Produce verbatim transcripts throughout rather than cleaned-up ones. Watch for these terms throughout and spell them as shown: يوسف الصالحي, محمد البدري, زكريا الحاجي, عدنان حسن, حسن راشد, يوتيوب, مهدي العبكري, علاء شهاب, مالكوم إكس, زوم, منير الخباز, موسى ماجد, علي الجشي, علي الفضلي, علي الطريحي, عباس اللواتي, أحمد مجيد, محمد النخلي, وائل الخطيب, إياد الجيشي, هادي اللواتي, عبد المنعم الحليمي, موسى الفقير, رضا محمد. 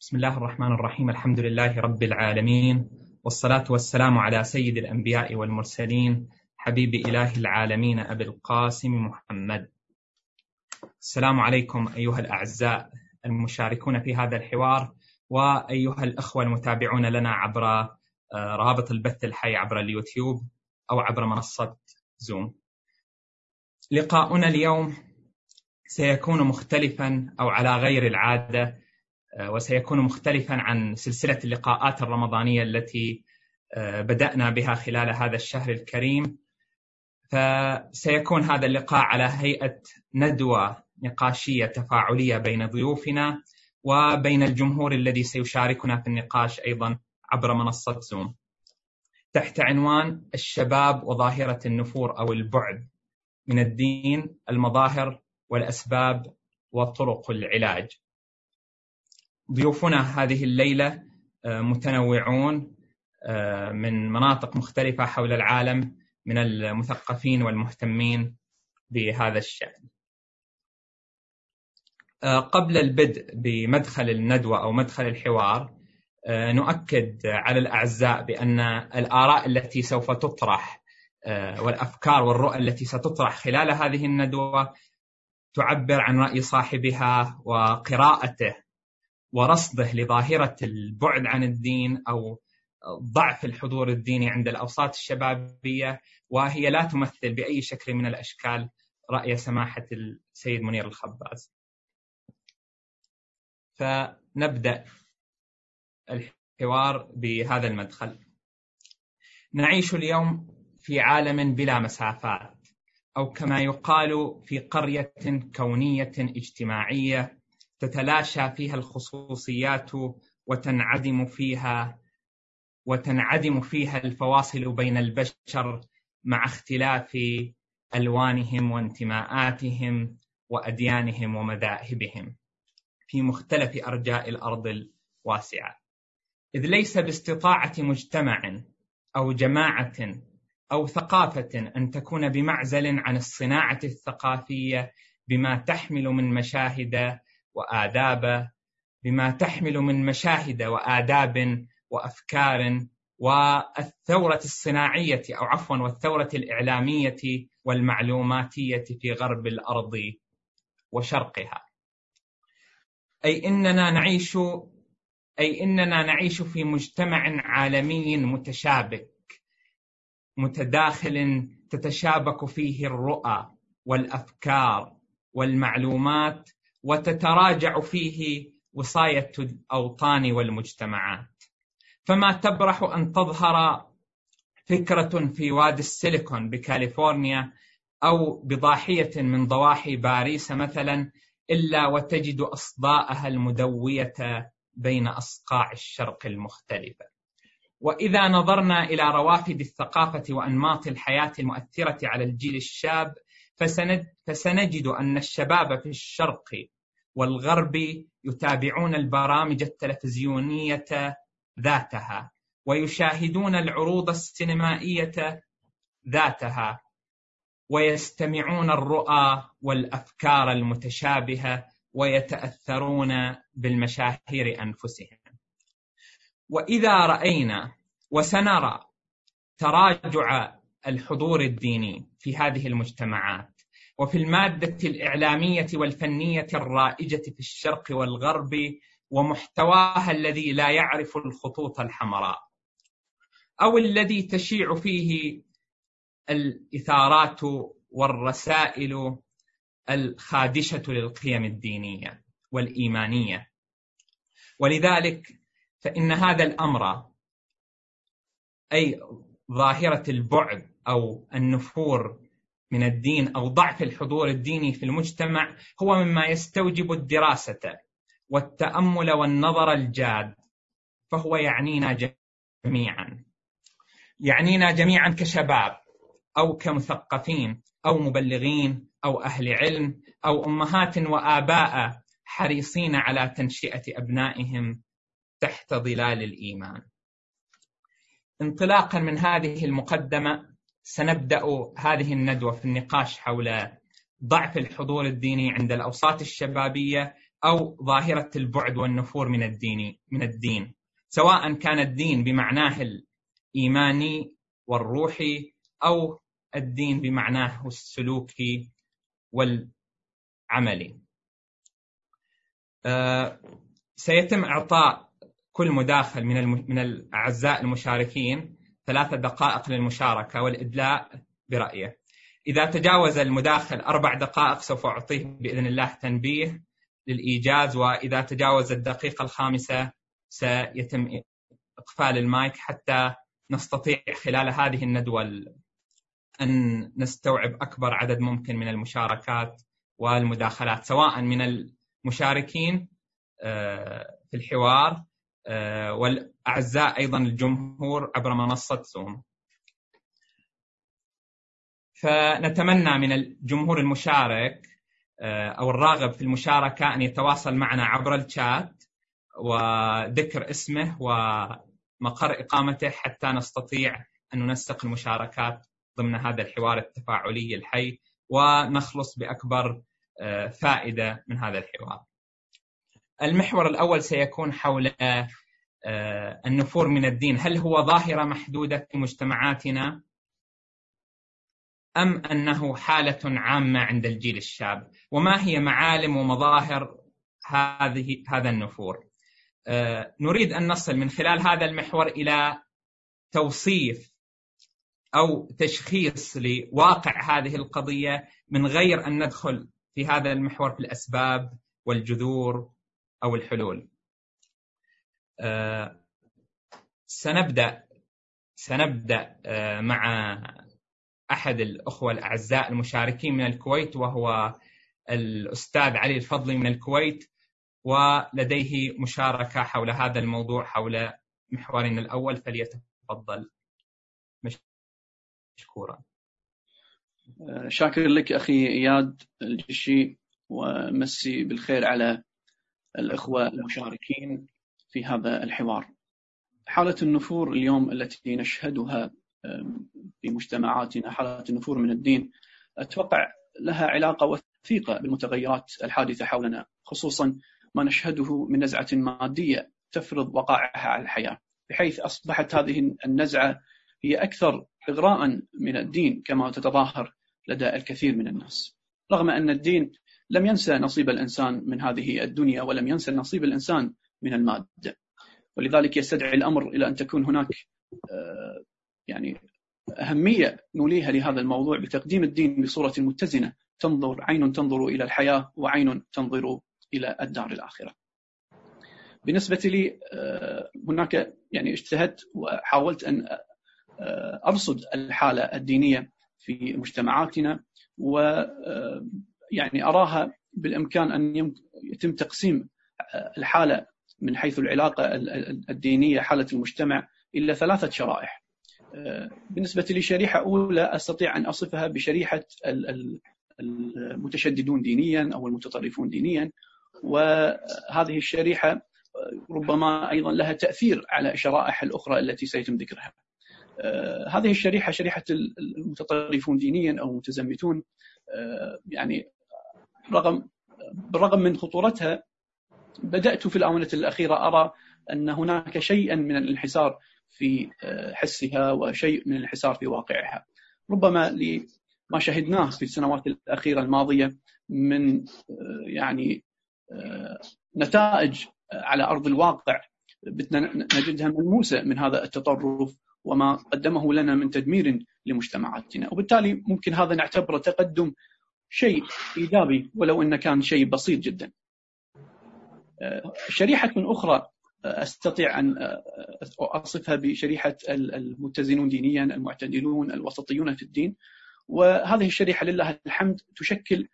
بسم الله الرحمن الرحيم. الحمد لله رب العالمين، والصلاة والسلام على سيد الأنبياء والمرسلين، حبيب إله العالمين أبي القاسم محمد. السلام عليكم أيها الأعزاء المشاركون في هذا الحوار، وأيها الأخوة المتابعون لنا عبر رابط البث الحي عبر اليوتيوب أو عبر منصة زوم. لقاؤنا اليوم سيكون مختلفا أو على غير العادة، وسيكون مختلفا عن سلسلة اللقاءات الرمضانية التي بدأنا بها خلال هذا الشهر الكريم. فسيكون هذا اللقاء على هيئة ندوة نقاشية تفاعلية بين ضيوفنا وبين الجمهور الذي سيشاركنا في النقاش أيضا عبر منصة زوم، تحت عنوان الشباب وظاهرة النفور أو البعد من الدين، المظاهر والأسباب وطرق العلاج. ضيوفنا هذه الليلة متنوعون من مناطق مختلفة حول العالم من المثقفين والمهتمين بهذا الشأن. قبل البدء بمدخل الندوة أو مدخل الحوار، نؤكد على الأعزاء بأن الآراء التي سوف تطرح والأفكار والرؤى التي ستطرح خلال هذه الندوة تعبر عن رأي صاحبها وقراءته ورصده لظاهرة البعد عن الدين أو ضعف الحضور الديني عند الأوساط الشبابية، وهي لا تمثل بأي شكل من الأشكال رأي سماحة السيد منير الخباز. فنبدأ الحوار بهذا المدخل. نعيش اليوم في عالم بلا مسافات، أو كما يقال في قرية كونية اجتماعية تتلاشى فيها الخصوصيات وتنعدم فيها وتنعدم فيها الفواصل بين البشر مع اختلاف ألوانهم وانتماءاتهم وأديانهم ومذاهبهم في مختلف أرجاء الأرض الواسعة، إذ ليس باستطاعة مجتمع أو جماعة أو ثقافة أن تكون بمعزل عن الصناعة الثقافية بما تحمل من مشاهد وآداب بما تحمل من مشاهد وآداب وأفكار، والثورة الصناعية أو عفوا والثورة الإعلامية والمعلوماتية في غرب الأرض وشرقها. أي إننا نعيش أي إننا نعيش في مجتمع عالمي متشابك متداخل، تتشابك فيه الرؤى والأفكار والمعلومات، وتتراجع فيه وصاية الأوطان والمجتمعات. فما تبرح أن تظهر فكرة في وادي السيليكون بكاليفورنيا أو بضاحية من ضواحي باريس مثلا، إلا وتجد أصداءها المدوية بين أصقاع الشرق المختلفة. وإذا نظرنا إلى روافد الثقافة وأنماط الحياة المؤثرة على الجيل الشاب، فسنجد أن الشباب في الشرق والغرب يتابعون البرامج التلفزيونية ذاتها، ويشاهدون العروض السينمائية ذاتها، ويستمعون الرؤى والأفكار المتشابهة، ويتأثرون بالمشاهير أنفسهم. وإذا رأينا وسنرى تراجع الحضور الديني في هذه المجتمعات، وفي المادة الإعلامية والفنية الرائجة في الشرق والغرب ومحتواها الذي لا يعرف الخطوط الحمراء، أو الذي تشيع فيه الإثارات والرسائل الخادشة للقيم الدينية والإيمانية. ولذلك فإن هذا الأمر، أي ظاهرة البعد أو النفور من الدين أو ضعف الحضور الديني في المجتمع، هو مما يستوجب الدراسة والتأمل والنظر الجاد، فهو يعنينا جميعا يعنينا جميعا كشباب أو كمثقفين أو مبلغين أو أهل علم أو أمهات وآباء حريصين على تنشئة أبنائهم تحت ظلال الإيمان. انطلاقا من هذه المقدمة، سنبدأ هذه الندوة في النقاش حول ضعف الحضور الديني عند الأوساط الشبابية أو ظاهرة البعد والنفور من الدين من الدين سواء كان الدين بمعناه الإيماني والروحي أو الدين بمعناه السلوكي والعملي. أه سيتم إعطاء كل مداخل من الم... من الأعزاء المشاركين ثلاث دقائق للمشاركة والإدلاء برأيه. إذا تجاوز المداخل أربع دقائق سوف أعطيه بإذن الله تنبيه للإيجاز، وإذا تجاوز الدقيقة الخامسة سيتم إقفال المايك حتى نستطيع خلال هذه الندوة أن نستوعب أكبر عدد ممكن من المشاركات والمداخلات سواء من المشاركين في الحوار والأعزاء أيضا الجمهور عبر منصة زوم. فنتمنى من الجمهور المشارك أو الراغب في المشاركة أن يتواصل معنا عبر الشات وذكر اسمه ومقر إقامته حتى نستطيع أن ننسق المشاركات ضمن هذا الحوار التفاعلي الحي ونخلص بأكبر فائدة من هذا الحوار. المحور الأول سيكون حول النفور من الدين، هل هو ظاهرة محدودة في مجتمعاتنا أم أنه حالة عامة عند الجيل الشاب، وما هي معالم ومظاهر هذه هذا النفور؟ نريد أن نصل من خلال هذا المحور إلى توصيف أو تشخيص لواقع هذه القضية من غير أن ندخل في هذا المحور في الأسباب والجذور أو الحلول. سنبدأ سنبدأ مع أحد الأخوة الأعزاء المشاركين من الكويت وهو الأستاذ علي الفضلي من الكويت، ولديه مشاركة حول هذا الموضوع حول محورنا الأول، فليتفضل مشكورا. شاكر لك أخي إياد الجيشي، ومسي بالخير على الأخوة المشاركين في هذا الحوار. حالة النفور اليوم التي نشهدها في مجتمعاتنا، حالة النفور من الدين، أتوقع لها علاقة وثيقة بالمتغيرات الحادثة حولنا، خصوصا ما نشهده من نزعة مادية تفرض وقائعها على الحياة، بحيث أصبحت هذه النزعة هي أكثر إغراء من الدين كما تتظاهر لدى الكثير من الناس، رغم أن الدين لم ينسى نصيب الإنسان من هذه الدنيا ولم ينسى نصيب الإنسان من المادة. ولذلك يستدعي الأمر إلى أن تكون هناك يعني أهمية نوليها لهذا الموضوع بتقديم الدين بصورة متزنة، تنظر عين تنظر إلى الحياة وعين تنظر إلى الدار الآخرة. بالنسبة لي هناك يعني اجتهدت وحاولت أن أرصد الحالة الدينية في مجتمعاتنا، ويعني أراها بالإمكان أن يتم تقسيم الحالة من حيث العلاقة الدينية حالة المجتمع إلى ثلاثة شرائح. بالنسبة لي شريحة أولى أستطيع أن أصفها بشريحة المتشددون دينيا أو المتطرفون دينيا، وهذه الشريحة ربما أيضا لها تأثير على الشرائح الأخرى التي سيتم ذكرها. هذه الشريحة شريحة المتطرفون دينيا أو المتزمتون، يعني رغم بالرغم من خطورتها بدأت في الآونة الأخيرة أرى أن هناك شيئا من الانحسار في حسها وشيء من الانحسار في واقعها، ربما لما شهدناه في السنوات الأخيرة الماضية من يعني نتائج على أرض الواقع نجدها ملموسة من هذا التطرف وما قدمه لنا من تدمير لمجتمعاتنا، وبالتالي ممكن هذا نعتبره تقدم شيء إيجابي ولو أنه كان شيء بسيط جدا. شريحة أخرى أستطيع أن أصفها بشريحة المتزنون دينيا، المعتدلون، الوسطيون في الدين، وهذه الشريحة لله الحمد تشكل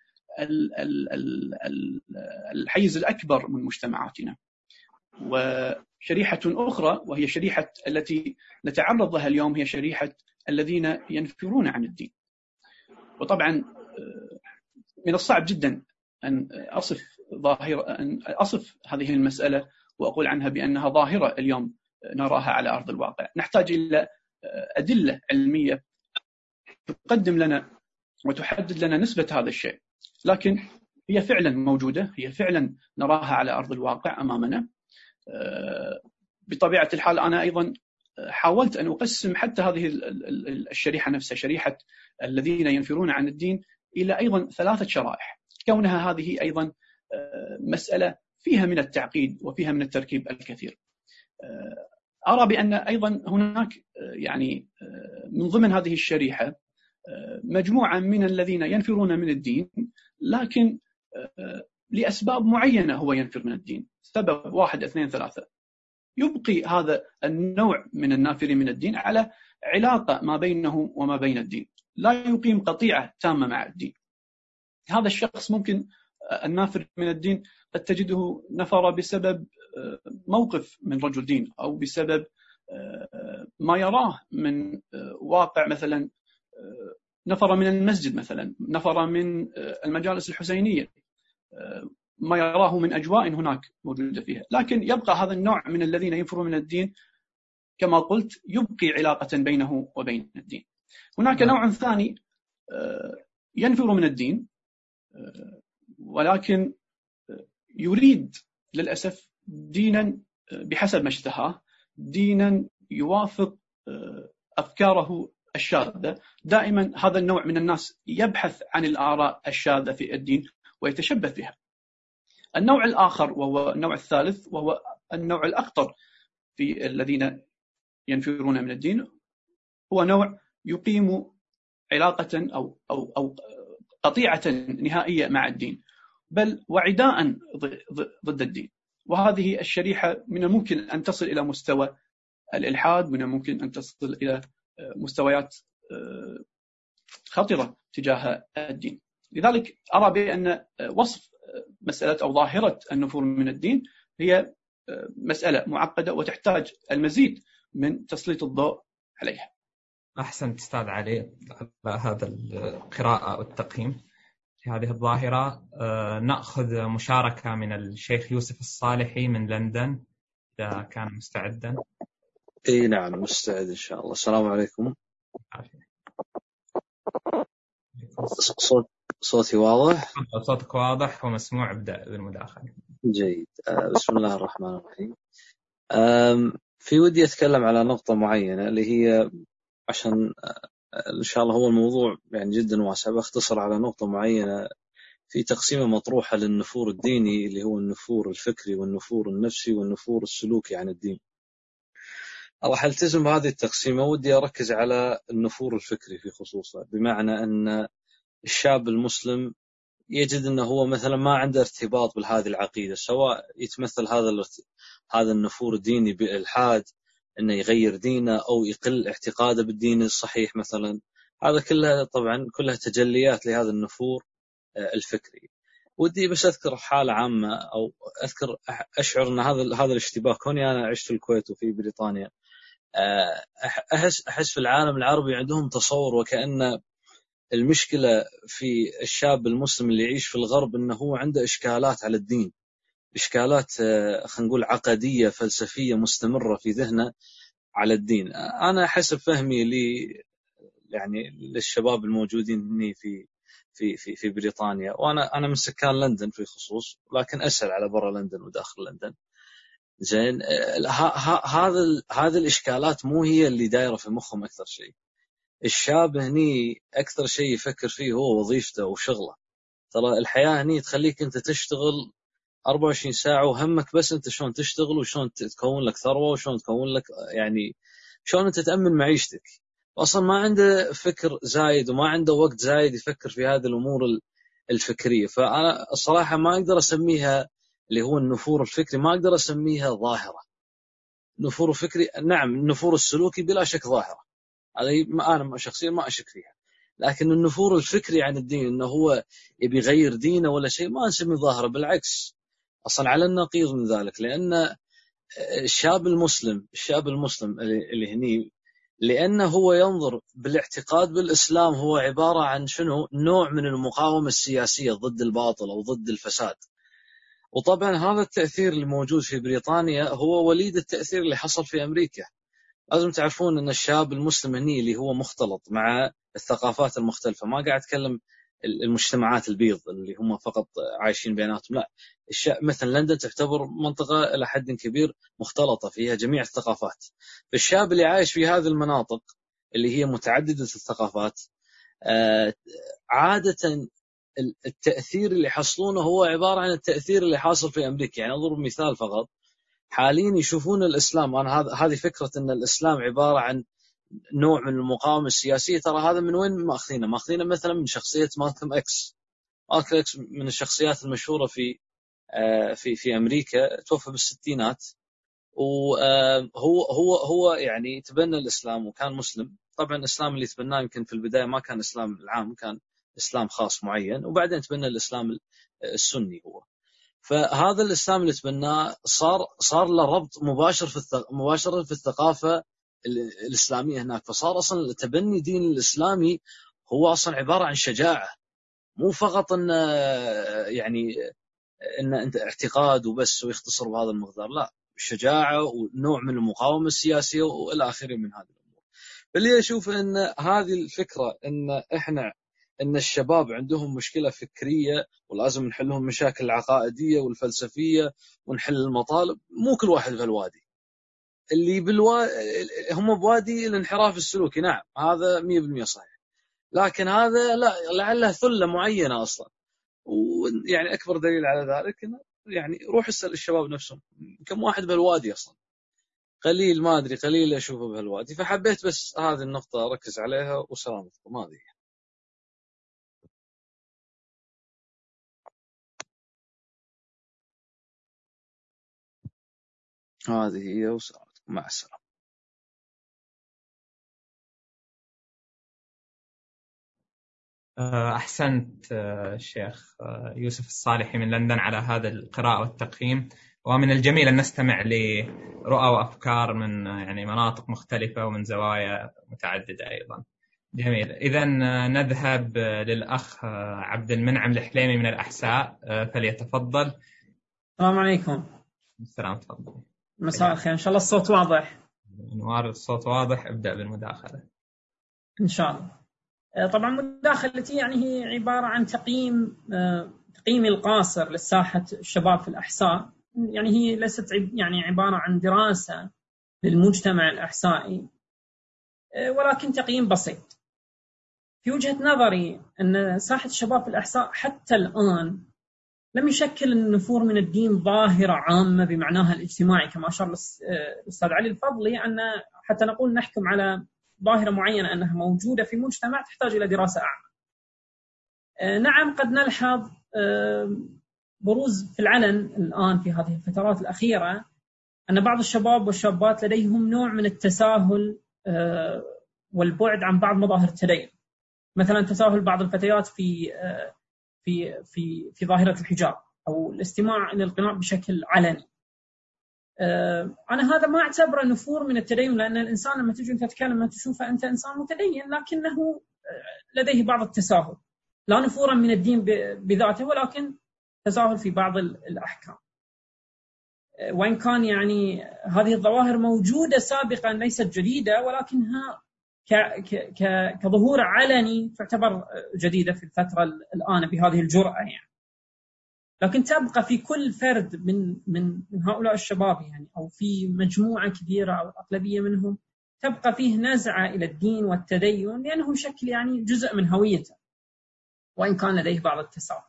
الحيز الأكبر من مجتمعاتنا. وشريحة أخرى وهي شريحة التي نتعرض لها اليوم هي شريحة الذين ينفرون عن الدين، وطبعا من الصعب جدا أن أصف ظاهرة أن أصف هذه المسألة وأقول عنها بأنها ظاهرة اليوم نراها على أرض الواقع. نحتاج إلى أدلة علمية تقدم لنا وتحدد لنا نسبة هذا الشيء، لكن هي فعلا موجودة، هي فعلا نراها على أرض الواقع أمامنا. بطبيعة الحال أنا أيضا حاولت أن أقسم حتى هذه الشريحة نفسها، شريحة الذين ينفرون عن الدين، إلى أيضا ثلاثة شرائح، كونها هذه أيضا مسألة فيها من التعقيد وفيها من التركيب الكثير. أرى بأن أيضا هناك يعني من ضمن هذه الشريحة مجموعة من الذين ينفرون من الدين، لكن لأسباب معينة هو ينفر من الدين، سبب واحد اثنين ثلاثة. يبقي هذا النوع من النافرين من الدين على علاقة ما بينه وما بين الدين، لا يقيم قطيعة تامة مع الدين. هذا الشخص ممكن النافر من الدين قد تجده نفر بسبب موقف من رجل دين، أو بسبب ما يراه من واقع، مثلا نفر من المسجد، مثلا نفر من المجالس الحسينية، ما يراه من أجواء هناك موجودة فيها. لكن يبقى هذا النوع من الذين ينفرون من الدين كما قلت، يبقي علاقة بينه وبين الدين. هناك نوع ثاني ينفر من الدين ولكن يريد للأسف دينا بحسب ما اشتهاه، دينا يوافق أفكاره الشاذة. دائما هذا النوع من الناس يبحث عن الآراء الشاذة في الدين ويتشبه بها. النوع الآخر وهو النوع الثالث، وهو النوع الأخطر في الذين ينفرون من الدين، هو نوع يقيم علاقة أو أو أو قطيعة نهائية مع الدين، بل وعداء ضد الدين. وهذه الشريحة من الممكن أن تصل إلى مستوى الإلحاد، من الممكن أن تصل إلى مستويات خطرة تجاه الدين. لذلك أرى بأن وصف مسألة أو ظاهرة النفور من الدين هي مسألة معقدة وتحتاج المزيد من تسليط الضوء عليها. أحسنت أستاذ علي على هذا القراءة والتقييم هذه الظاهرة. نأخذ مشاركة من الشيخ يوسف الصالحي من لندن، إذا كان مستعدا. إيه نعم مستعد إن شاء الله. السلام عليكم. صوت صوتي واضح؟ صوتك واضح ومسموع. ابدأ بالمداخلة. جيد. بسم الله الرحمن الرحيم. في ودي أتكلم على نقطة معينة اللي هي عشان إن شاء الله هو الموضوع يعني جدا واسع، باختصر على نقطة معينة في تقسيمة مطروحة للنفور الديني، اللي هو النفور الفكري والنفور النفسي والنفور السلوكي عن الدين. راح التزم بهذه التقسيمة ودي أركز على النفور الفكري في خصوصه، بمعنى أن الشاب المسلم يجد أنه هو مثلا ما عنده ارتباط بهذه العقيدة، سواء يتمثل هذا هذا النفور الديني بالإلحاد، أنه يغير دينه أو يقل اعتقاده بالدين الصحيح مثلا. هذا كلها طبعا كلها تجليات لهذا النفور الفكري. ودي بس أذكر حالة عامة، أو أذكر أشعر أن هذا هذا الاشتباك هوني. أنا عشت في الكويت وفي بريطانيا، أحس أحس في العالم العربي عندهم تصور وكأن المشكلة في الشاب المسلم اللي يعيش في الغرب أنه هو عنده إشكالات على الدين، إشكالات خلينا نقول عقدية فلسفية مستمرة في ذهنه على الدين. أنا حسب فهمي لي يعني للشباب الموجودين هنا في في في في بريطانيا، وأنا أنا من سكان لندن في خصوص، لكن أسأل على برا لندن وداخل لندن. زين هذا هذا الإشكالات مو هي اللي دايرة في مخهم. أكثر شيء الشاب هني أكثر شيء يفكر فيه هو وظيفته وشغله. ترى الحياة هني تخليك أنت تشتغل أربعة وعشرين ساعة، وهمك بس أنت شلون تشتغل وشلون تكون لك ثروة وشلون تكون لك يعني شلون أنت تأمن معيشتك. أصلا ما عنده فكر زايد وما عنده وقت زايد يفكر في هذه الأمور الفكرية. فأنا الصراحة ما أقدر أسميها اللي هو النفور الفكري، ما أقدر أسميها ظاهرة. نفور فكري نعم، النفور السلوكي بلا شك ظاهرة، أنا شخصيا ما أشك فيها. لكن النفور الفكري عن الدين أنه هو يبي يغير دينه ولا شيء، ما نسميه ظاهرة، بالعكس أصلا على النقيض من ذلك. لأن الشاب المسلم الشاب المسلم اللي هني لأنه هو ينظر بالاعتقاد بالإسلام هو عبارة عن شنو نوع من المقاومة السياسية ضد الباطل أو ضد الفساد. وطبعا هذا التأثير الموجود في بريطانيا هو وليد التأثير اللي حصل في أمريكا. لازم تعرفون أن الشاب المسلم هني اللي هو مختلط مع الثقافات المختلفة، ما قاعد أتكلم المجتمعات البيض اللي هم فقط عايشين بيناتهم، لا، مثلا لندن تعتبر منطقة إلى حد كبير مختلطة فيها جميع الثقافات. فالشاب اللي عايش في هذه المناطق اللي هي متعددة الثقافات عادة التأثير اللي حصلونه هو عبارة عن التأثير اللي حاصل في أمريكا. يعني أضرب مثال فقط، حاليا يشوفون الإسلام، أنا هذه فكرة أن الإسلام عبارة عن نوع من المقاومة السياسية، ترى هذا من وين ماخذينه؟ ماخذينه مثلا من شخصية مالكوم إكس. مالكوم إكس من الشخصيات المشهورة في في في أمريكا، توفى بالستينات، وهو هو هو يعني تبنى الإسلام وكان مسلم. طبعا الإسلام اللي تبناه يمكن في البداية ما كان إسلام العام، كان إسلام خاص معين، وبعدين تبنى الإسلام السني هو. فهذا الإسلام اللي تبناه صار صار له ربط مباشر في الثق... مباشرة في الثقافة الإسلامية هناك. فصار أصلا تبني دين الإسلامي هو أصلا عبارة عن شجاعة، مو فقط أن يعني أن أنت اعتقاد وبس ويختصر بهذا المقدار، لا، الشجاعة ونوع من المقاومة السياسية وإلى آخره من هذه الأمور. فاللي أشوف أن هذه الفكرة أن إحنا أن الشباب عندهم مشكلة فكرية ولازم نحلهم مشاكل العقائدية والفلسفية ونحل المطالب. مو كل واحد في الوادي اللي بالوا... هم بوادي الانحراف السلوكي، نعم هذا مية بالمية صحيح، لكن هذا لا، لعله ثلة معينة أصلا. ويعني أكبر دليل على ذلك يعني روح اسأل الشباب نفسهم كم واحد بالوادي أصلا، قليل، ما أدري قليل أشوفه بهالوادي. فحبيت بس هذه النقطة أركز عليها وسلامتكم. هذه هذه هي، وسلامتكم، مع السلامة. أحسنت الشيخ يوسف الصالحي من لندن على هذا القراءة والتقييم، ومن الجميل أن نستمع لرؤى وأفكار من يعني مناطق مختلفة ومن زوايا متعددة أيضا. جميل. إذن نذهب للأخ عبد المنعم الحليمي من الأحساء، فليتفضل. السلام عليكم. السلام، تفضل. مساء الخير، إن شاء الله الصوت واضح. أنوار الصوت واضح، ابدأ بالمداخلة إن شاء الله. طبعا مداخلتي يعني هي عبارة عن تقييم تقييم القاصر لساحة الشباب في الأحساء. يعني هي ليست يعني عبارة عن دراسة للمجتمع الأحسائي، ولكن تقييم بسيط. في وجهة نظري أن ساحة الشباب في الأحساء حتى الآن لم يشكل النفور من الدين ظاهرة عامة بمعناها الاجتماعي، كما أشار الأستاذ علي الفضلي أن حتى نقول نحكم على ظاهرة معينة أنها موجودة في مجتمع تحتاج إلى دراسة أعمق. نعم قد نلحظ بروز في العلن الآن في هذه الفترات الأخيرة أن بعض الشباب والشابات لديهم نوع من التساهل والبعد عن بعض مظاهر التدين، مثلا تساهل بعض الفتيات في في في في ظاهرة الحجاب أو الاستماع إلى القناع بشكل علني. أنا هذا ما أعتبره نفور من التدين، لأن الإنسان لما تجي أنت تتكلم ما تشوفه أنت إنسان متدين، لكنه لديه بعض التساهل، لا نفورا من الدين بذاته، ولكن تساهل في بعض الأحكام. وإن كان يعني هذه الظواهر موجودة سابقا ليست جديدة، ولكنها كظهور علني تعتبر جديدة في الفترة الآن بهذه الجرأة يعني. لكن تبقى في كل فرد من من هؤلاء الشباب يعني، أو في مجموعة كبيرة أو أغلبية منهم، تبقى فيه نزعة إلى الدين والتدين، لأنه يشكل يعني جزء من هويته وإن كان لديه بعض التساهل.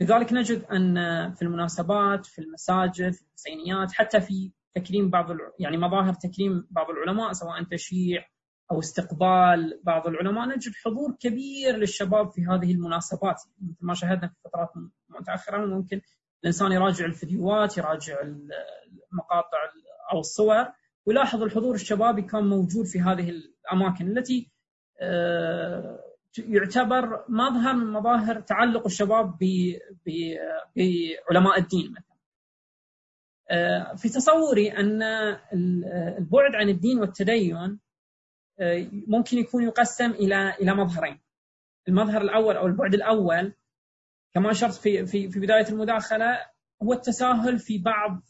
لذلك نجد أن في المناسبات، في المساجد، في الحسينيات، حتى في تكريم بعض يعني مظاهر تكريم بعض العلماء، سواء تشييع أو استقبال بعض العلماء، نجد حضور كبير للشباب في هذه المناسبات مثل ما شاهدنا في فترات متأخرة. ممكن الإنسان يراجع الفيديوهات، يراجع المقاطع أو الصور، ويلاحظ الحضور الشبابي كان موجود في هذه الأماكن التي يعتبر مظهر من مظاهر تعلق الشباب بعلماء الدين مثلا. في تصوري أن البعد عن الدين والتدين ممكن يكون يقسم إلى إلى مظهرين. المظهر الأول أو البعد الأول كما أشرت في في في بداية المداخلة هو التساهل في بعض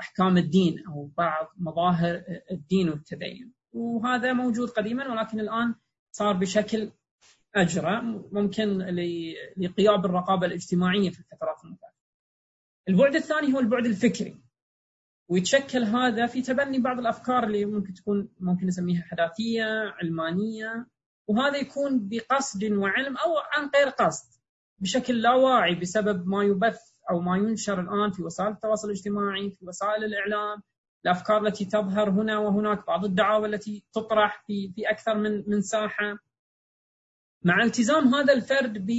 أحكام الدين أو بعض مظاهر الدين والتدين، وهذا موجود قديما ولكن الآن صار بشكل أجرى ممكن لقيام الرقابة الاجتماعية في الفترات المتأخرة. البعد الثاني هو البعد الفكري، ويتشكل هذا في تبني بعض الأفكار اللي ممكن تكون ممكن نسميها حداثية علمانية، وهذا يكون بقصد وعلم أو عن غير قصد بشكل لا واعي بسبب ما يبث أو ما ينشر الآن في وسائل التواصل الاجتماعي، في وسائل الإعلام، الأفكار التي تظهر هنا وهناك، بعض الدعاوى التي تطرح في في أكثر من من ساحة، مع التزام هذا الفرد ب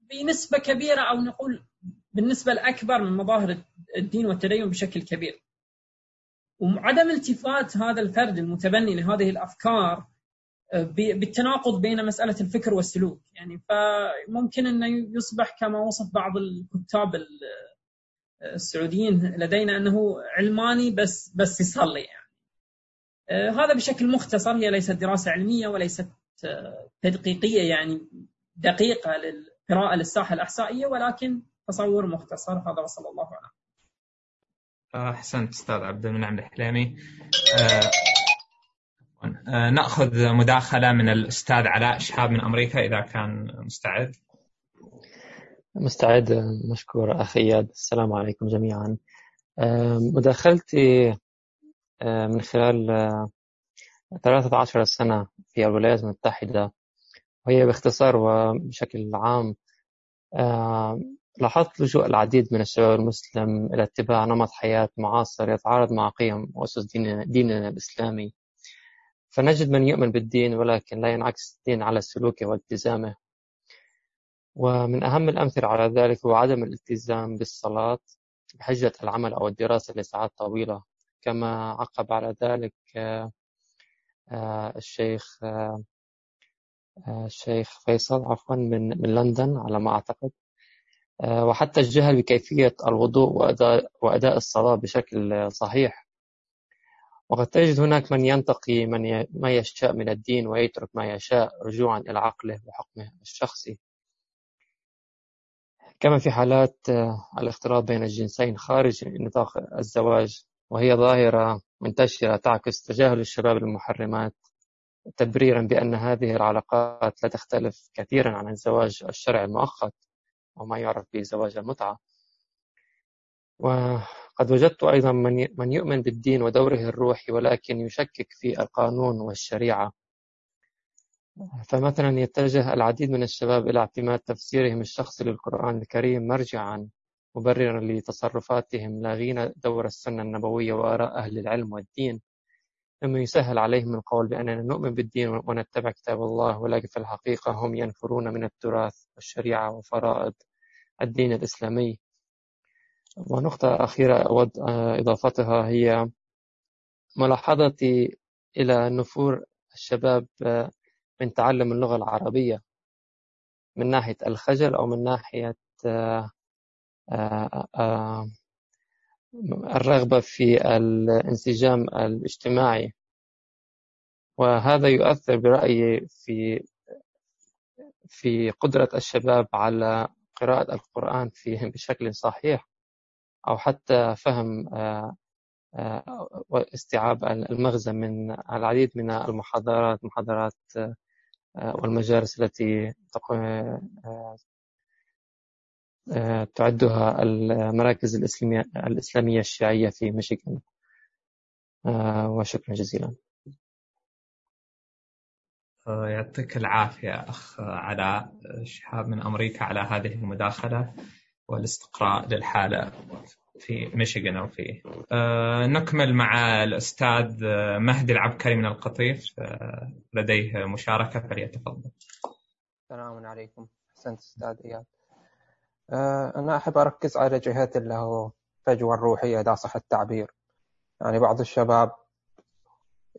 بنسبة كبيرة أو نقول بالنسبة الأكبر من مظاهر الدين والتدين بشكل كبير، وعدم التفات هذا الفرد المتبني لهذه الأفكار بالتناقض بين مسألة الفكر والسلوك. يعني فممكن أنه يصبح كما وصف بعض الكتاب السعوديين لدينا أنه علماني بس بس يصلي. يعني هذا بشكل مختصر، هي ليست دراسة علمية وليست تدقيقية يعني دقيقة للقراءة للساحة الأحصائية، ولكن تصور مختصر هذا وصلى الله عليه. أحسنت أستاذ عبد المنعم الحليمي. أه نأخذ مداخلة من الأستاذ علاء شهاب من أمريكا إذا كان مستعد. مستعد، مشكور أخي إياد. السلام عليكم جميعا. مداخلتي من خلال ثلاثة عشر سنة في الولايات المتحدة، وهي باختصار وبشكل عام لاحظت لجوء العديد من الشباب المسلم إلى اتباع نمط حياة معاصر يتعارض مع قيم وأسس ديننا الإسلامي. فنجد من يؤمن بالدين ولكن لا ينعكس الدين على سلوكه والتزامه، ومن أهم الأمثلة على ذلك هو عدم الالتزام بالصلاة بحجة العمل أو الدراسة لساعات طويلة، كما عقب على ذلك الشيخ الشيخ فيصل عفوا من من لندن على ما أعتقد. وحتى الجهل بكيفية الوضوء وأداء, وأداء الصلاة بشكل صحيح. وقد تجد هناك من ينتقي من ما يشاء من الدين ويترك ما يشاء رجوعا إلى عقله وحكمه الشخصي، كما في حالات الاختلاط بين الجنسين خارج نطاق الزواج، وهي ظاهرة منتشرة تعكس تجاهل الشباب المحرمات تبريرا بأن هذه العلاقات لا تختلف كثيرا عن الزواج الشرعي المؤقت وما يعرف بزواج المتعة. وقد وجدت أيضا من يؤمن بالدين ودوره الروحي ولكن يشكك في القانون والشريعة، فمثلا يتجه العديد من الشباب إلى اعتماد تفسيرهم الشخصي للقرآن الكريم مرجعا مبررا لتصرفاتهم، لاغين دور السنة النبوية وآراء أهل العلم والدين، مما يسهل عليهم القول بأننا نؤمن بالدين ونتبع كتاب الله، ولكن في الحقيقة هم ينفرون من التراث والشريعة وفرائض الدين الإسلامي. ونقطة أخيرة أود إضافتها هي ملاحظتي إلى نفور الشباب من تعلم اللغة العربية من ناحية الخجل أو من ناحية الرغبة في الانسجام الاجتماعي، وهذا يؤثر برأيي في في قدرة الشباب على قراءة القرآن فيهم بشكل صحيح، أو حتى فهم واستيعاب المغزى من العديد من المحاضرات محاضرات والمجالس التي تعدها المراكز الإسلامية الإسلامية الشيعية في ميشيغان. وشكرا جزيلا. يعطيك العافية أخ على شهاب من أمريكا على هذه المداخلة والاستقراء للحالة في ميشيغان أو في أه نكمل مع الأستاذ مهدي العبكري من القطيف، أه لديه مشاركة فليتفضل. السلام عليكم. أحسنت أستاذ إياد. أه أنا أحب أركز على جهات اللي هو فجوة الروحية إذا صح التعبير. يعني بعض الشباب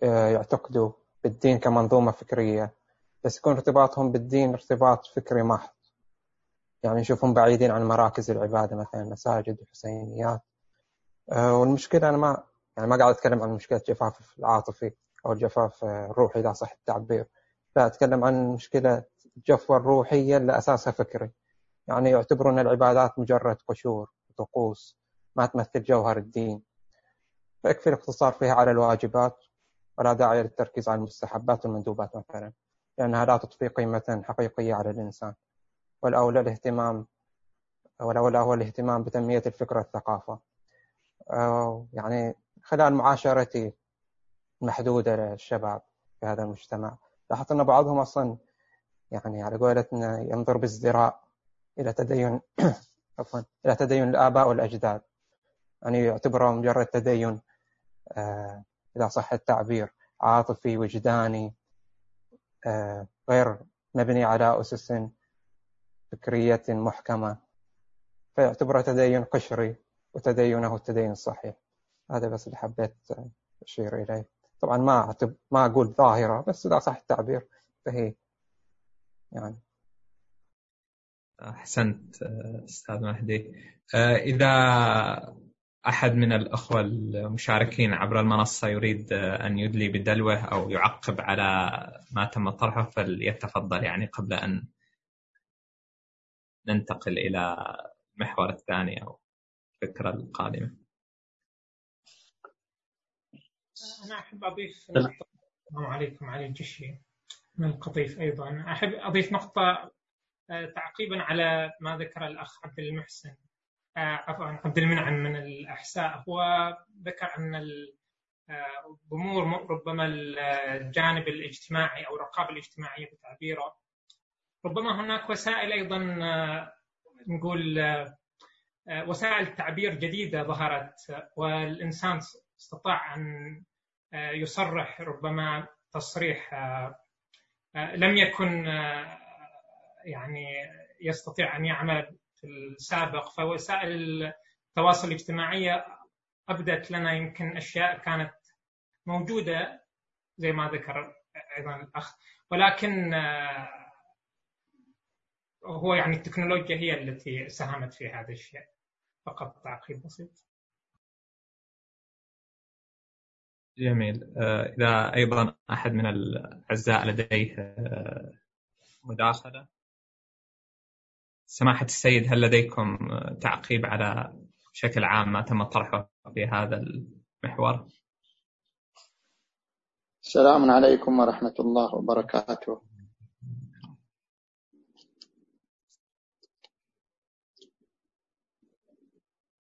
أه يعتقدوا بالدين كمنظومة فكرية، بس يكون ارتباطهم بالدين ارتباط فكري محض. يعني نشوفهم بعيدين عن مراكز العبادة مثلا مساجد وحسينيات. أه والمشكلة أنا ما يعني ما قاعد أتكلم عن مشكلة الجفاف العاطفي أو الجفاف الروحي إذا صح التعبير، لا أتكلم عن مشكلة الجفوة الروحية اللي أساسها فكري. يعني يعتبرون العبادات مجرد قشور وطقوس ما تمثل جوهر الدين، فيكفي الاقتصار فيها على الواجبات ولا داعي للتركيز على المستحبات والمندوبات مثلا. لأنها لا تضفي قيمة حقيقية على الإنسان، والأولى الاهتمام والأولى هو الاهتمام بتنمية الفكر والثقافة. يعني خلال معاشرتي محدودة للشباب في هذا المجتمع لاحظت أن بعضهم أصلا يعني على قولتنا ينظر بازدراء إلى تدين عفوا إلى تدين الآباء والأجداد، يعني يعتبره مجرد تدين إذا صح التعبير عاطفي وجداني غير مبني على أسس فكرية محكمة، فيعتبره تدين قشري وتدينه التدين الصحيح. هذا بس اللي حبيت أشير إليه. طبعا ما ما أقول ظاهرة، بس إذا صح التعبير فهي يعني. أحسنت أستاذ مهدي. إذا أحد من الأخوة المشاركين عبر المنصة يريد أن يدلي بدلوه أو يعقب على ما تم طرحه فليتفضل، يعني قبل أن ننتقل إلى المحور الثاني أو الفكرة القادمة. أنا أحب أضيف نقطة. السلام عليكم. علي الجشي من القطيف أيضا. أحب أضيف نقطة تعقيبا على ما ذكر الأخ عبد المحسن عفوا عبد المنعم من الأحساء. هو ذكر أن الضمور ربما الجانب الاجتماعي أو الرقابة الاجتماعية بتعبيره، ربما هناك وسائل أيضا نقول وسائل تعبير جديدة ظهرت، والإنسان استطاع أن يصرح ربما تصريح لم يكن يعني يستطيع أن يعمل في السابق. فوسائل التواصل الاجتماعي أبدت لنا يمكن أشياء كانت موجودة زي ما ذكر أيضا الأخ، ولكن هو يعني التكنولوجيا هي التي ساهمت في هذا الشيء. فقط تعقيب بسيط. جميل. إذا أيضا أحد من الأعزاء لديه مداخلة. سماحة السيد، هل لديكم تعقيب على بشكل عام ما تم طرحه في هذا المحور؟ السلام عليكم ورحمة الله وبركاته.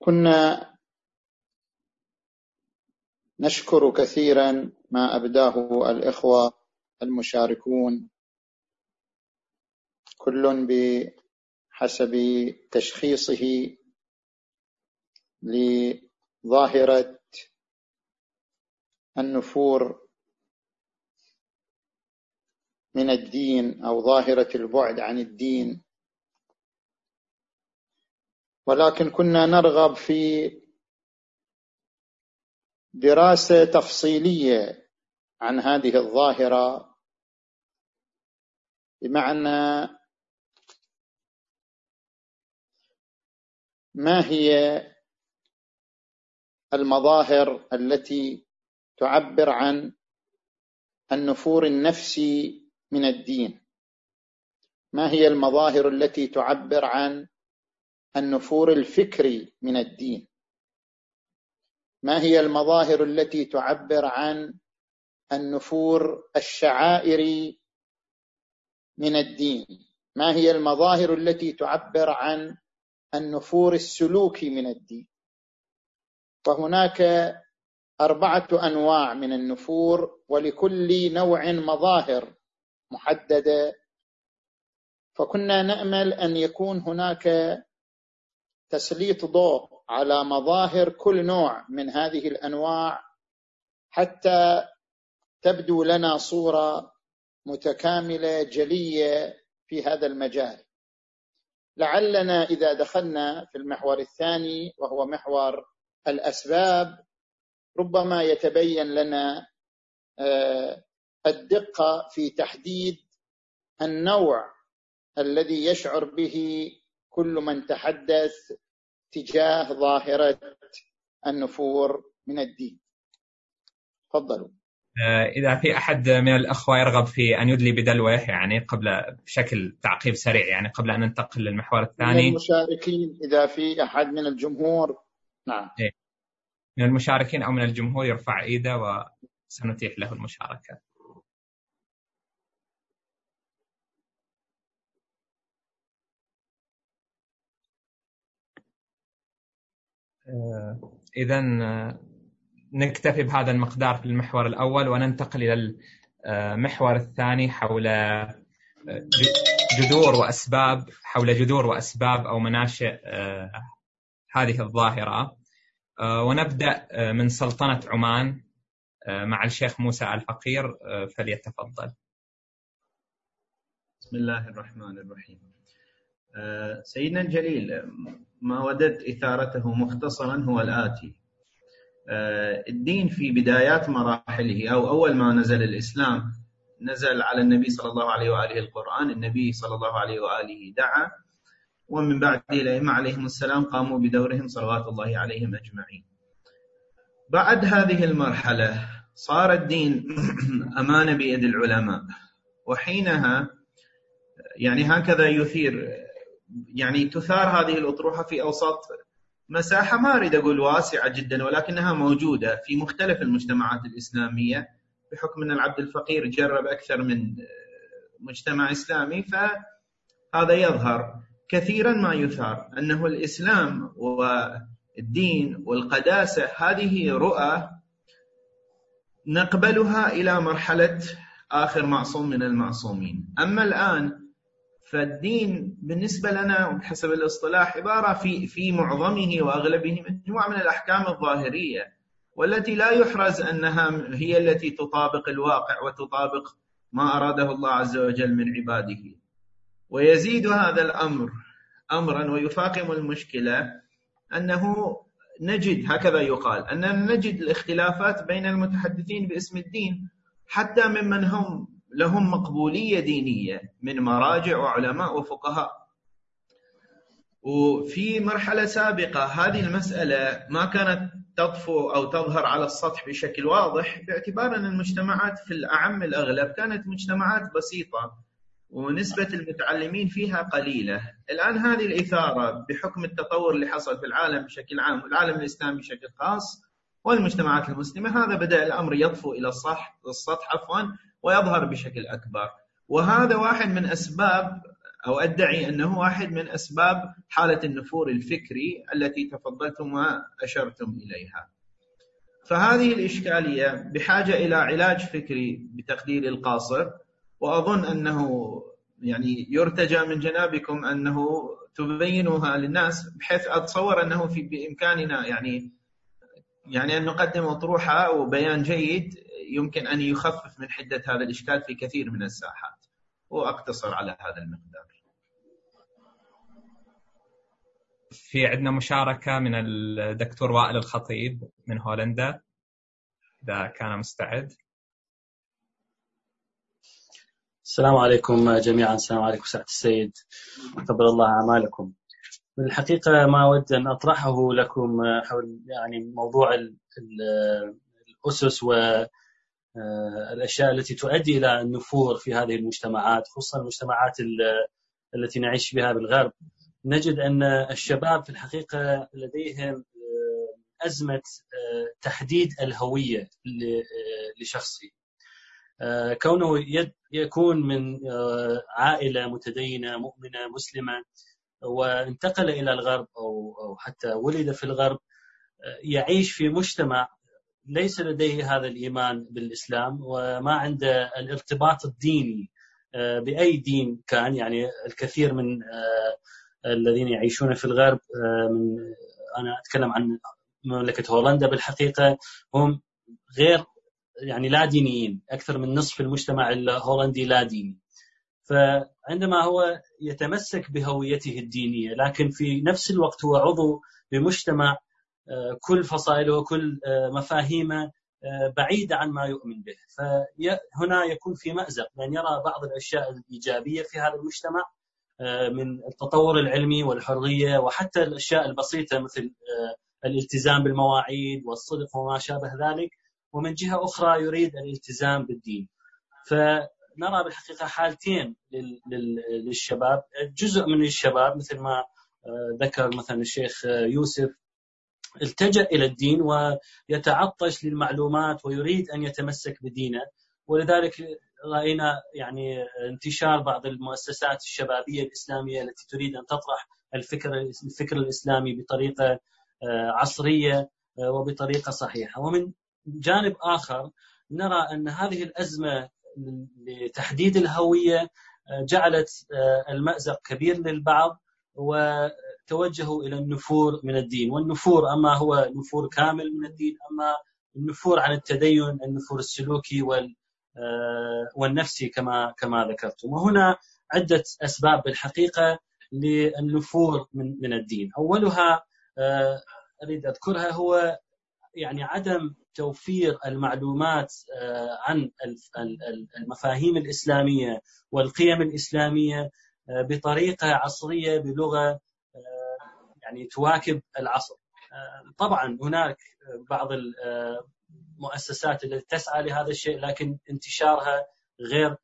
كنا نشكر كثيرا ما أبداه الإخوة المشاركون، كل بحسب تشخيصه لظاهرة النفور من الدين أو ظاهرة البعد عن الدين. ولكن كنا نرغب في دراسة تفصيلية عن هذه الظاهرة، بمعنى ما هي المظاهر التي تعبر عن النفور النفسي من الدين، ما هي المظاهر التي تعبر عن النفور الفكري من الدين، ما هي المظاهر التي تعبر عن النفور الشعائري من الدين، ما هي المظاهر التي تعبر عن النفور السلوكي من الدين. فهناك أربعة أنواع من النفور، ولكل نوع مظاهر محددة. فكنا نأمل أن يكون هناك تسليط ضوء على مظاهر كل نوع من هذه الأنواع حتى تبدو لنا صورة متكاملة جلية في هذا المجال. لعلنا إذا دخلنا في المحور الثاني وهو محور الأسباب ربما يتبين لنا الدقة في تحديد النوع الذي يشعر به كل من تحدث تجاه ظاهرة النفور من الدين. تفضلوا. إذا في أحد من الأخوة يرغب في أن يدلي بدلوه، يعني قبل بشكل تعقيب سريع، يعني قبل أن ننتقل للمحور الثاني. من المشاركين إذا في أحد من الجمهور. نعم. إيه. من المشاركين أو من الجمهور يرفع إيده وسنتيح له المشاركة. إذا نكتفي بهذا المقدار في المحور الأول وننتقل إلى المحور الثاني حول جذور وأسباب حول جذور وأسباب أو مناشئ هذه الظاهرة، ونبدأ من سلطنة عمان مع الشيخ موسى الفقير، فليتفضل. بسم الله الرحمن الرحيم. سيدنا الجليل، ما وددت إثارته مختصرا هو الآتي: الدين في بدايات مراحله أو أول ما نزل الإسلام نزل على النبي صلى الله عليه وآله القرآن، النبي صلى الله عليه وآله دعا، ومن بعد الأئمة عليهم السلام قاموا بدورهم صلوات الله عليهم أجمعين. بعد هذه المرحلة صار الدين أمانة بيد العلماء، وحينها يعني هكذا يثير يعني تثار هذه الأطروحة في أوساط مساحة ما أريد أقول واسعة جدا، ولكنها موجودة في مختلف المجتمعات الإسلامية، بحكم أن العبد الفقير جرب أكثر من مجتمع إسلامي، فهذا يظهر كثيرا ما يثار أنه الإسلام والدين والقداسة هذه رؤى نقبلها إلى مرحلة آخر معصوم من المعصومين. أما الآن فالدين بالنسبة لنا بحسب الاصطلاح عبارة في في معظمه وأغلبه مجموعة من الأحكام الظاهرية، والتي لا يحرز أنها هي التي تطابق الواقع وتطابق ما أراده الله عز وجل من عباده. ويزيد هذا الأمر أمرا ويفاقم المشكلة أنه نجد هكذا يقال أننا نجد الاختلافات بين المتحدثين باسم الدين، حتى ممن هم لهم مقبولية دينية من مراجع وعلماء وفقهاء. وفي مرحلة سابقة هذه المسألة ما كانت تطفو أو تظهر على السطح بشكل واضح، باعتبار أن المجتمعات في الأعم الأغلب كانت مجتمعات بسيطة ونسبة المتعلمين فيها قليلة. الآن هذه الإثارة بحكم التطور اللي حصل في العالم بشكل عام والعالم الإسلامي بشكل خاص والمجتمعات المسلمة، هذا بدأ الأمر يطفو إلى السطح عفوا ويظهر بشكل أكبر. وهذا واحد من أسباب، أو أدعي أنه واحد من أسباب حالة النفور الفكري التي تفضلتم وأشرتم إليها. فهذه الإشكالية بحاجة إلى علاج فكري بتقدير القاصر، وأظن أنه يعني يرتجى من جنابكم أنه تبينوها للناس، بحيث أتصور أنه في بإمكاننا يعني يعني أن نقدم أطروحة وبيان جيد يمكن أن يخفف من حدة هذا الإشكال في كثير من الساحات، وأقتصر على هذا المقدار. في عندنا مشاركة من الدكتور وائل الخطيب من هولندا، إذا كان مستعد. السلام عليكم جميعا. السلام عليكم سعادة السيد، تقبل الله أعمالكم. من الحقيقة ما أود أن أطرحه لكم حول يعني موضوع الأسس والأشياء التي تؤدي إلى النفور في هذه المجتمعات، خصوصا المجتمعات التي نعيش بها بالغرب. نجد أن الشباب في الحقيقة لديهم أزمة تحديد الهوية لشخصي، كونه يكون من عائلة متدينة مؤمنة مسلمة وانتقل إلى الغرب أو حتى ولد في الغرب، يعيش في مجتمع ليس لديه هذا الإيمان بالإسلام وما عنده الارتباط الديني بأي دين كان. يعني الكثير من الذين يعيشون في الغرب، من أنا أتكلم عن مملكة هولندا بالحقيقة، هم غير يعني لا دينيين، أكثر من نصف المجتمع الهولندي لا ديني. فعندما هو يتمسك بهويته الدينية، لكن في نفس الوقت هو عضو بمجتمع كل فصائله وكل مفاهيمه بعيدة عن ما يؤمن به، فهنا يكون في مأزق، لأن يرى بعض الأشياء الإيجابية في هذا المجتمع من التطور العلمي والحرية، وحتى الأشياء البسيطة مثل الالتزام بالمواعيد والصدق وما شابه ذلك، ومن جهة أخرى يريد الالتزام بالدين. ف نرى بالحقيقة حالتين للشباب. جزء من الشباب مثل ما ذكر مثلا الشيخ يوسف التجأ إلى الدين ويتعطش للمعلومات ويريد أن يتمسك بدينه، ولذلك رأينا يعني انتشار بعض المؤسسات الشبابية الإسلامية التي تريد أن تطرح الفكر الفكر الإسلامي بطريقة عصرية وبطريقة صحيحة. ومن جانب آخر نرى أن هذه الأزمة لتحديد الهوية جعلت المأزق كبير للبعض وتوجهوا إلى النفور من الدين. والنفور أما هو نفور كامل من الدين، أما النفور عن التدين النفور السلوكي والنفسي كما كما ذكرتم. وهنا عدة أسباب بالحقيقة للنفور من من الدين. أولها أريد أذكرها هو يعني عدم توفير المعلومات عن المفاهيم الإسلامية والقيم الإسلامية بطريقة عصرية بلغة يعني تواكب العصر. طبعا هناك بعض المؤسسات التي تسعى لهذا الشيء لكن انتشارها غير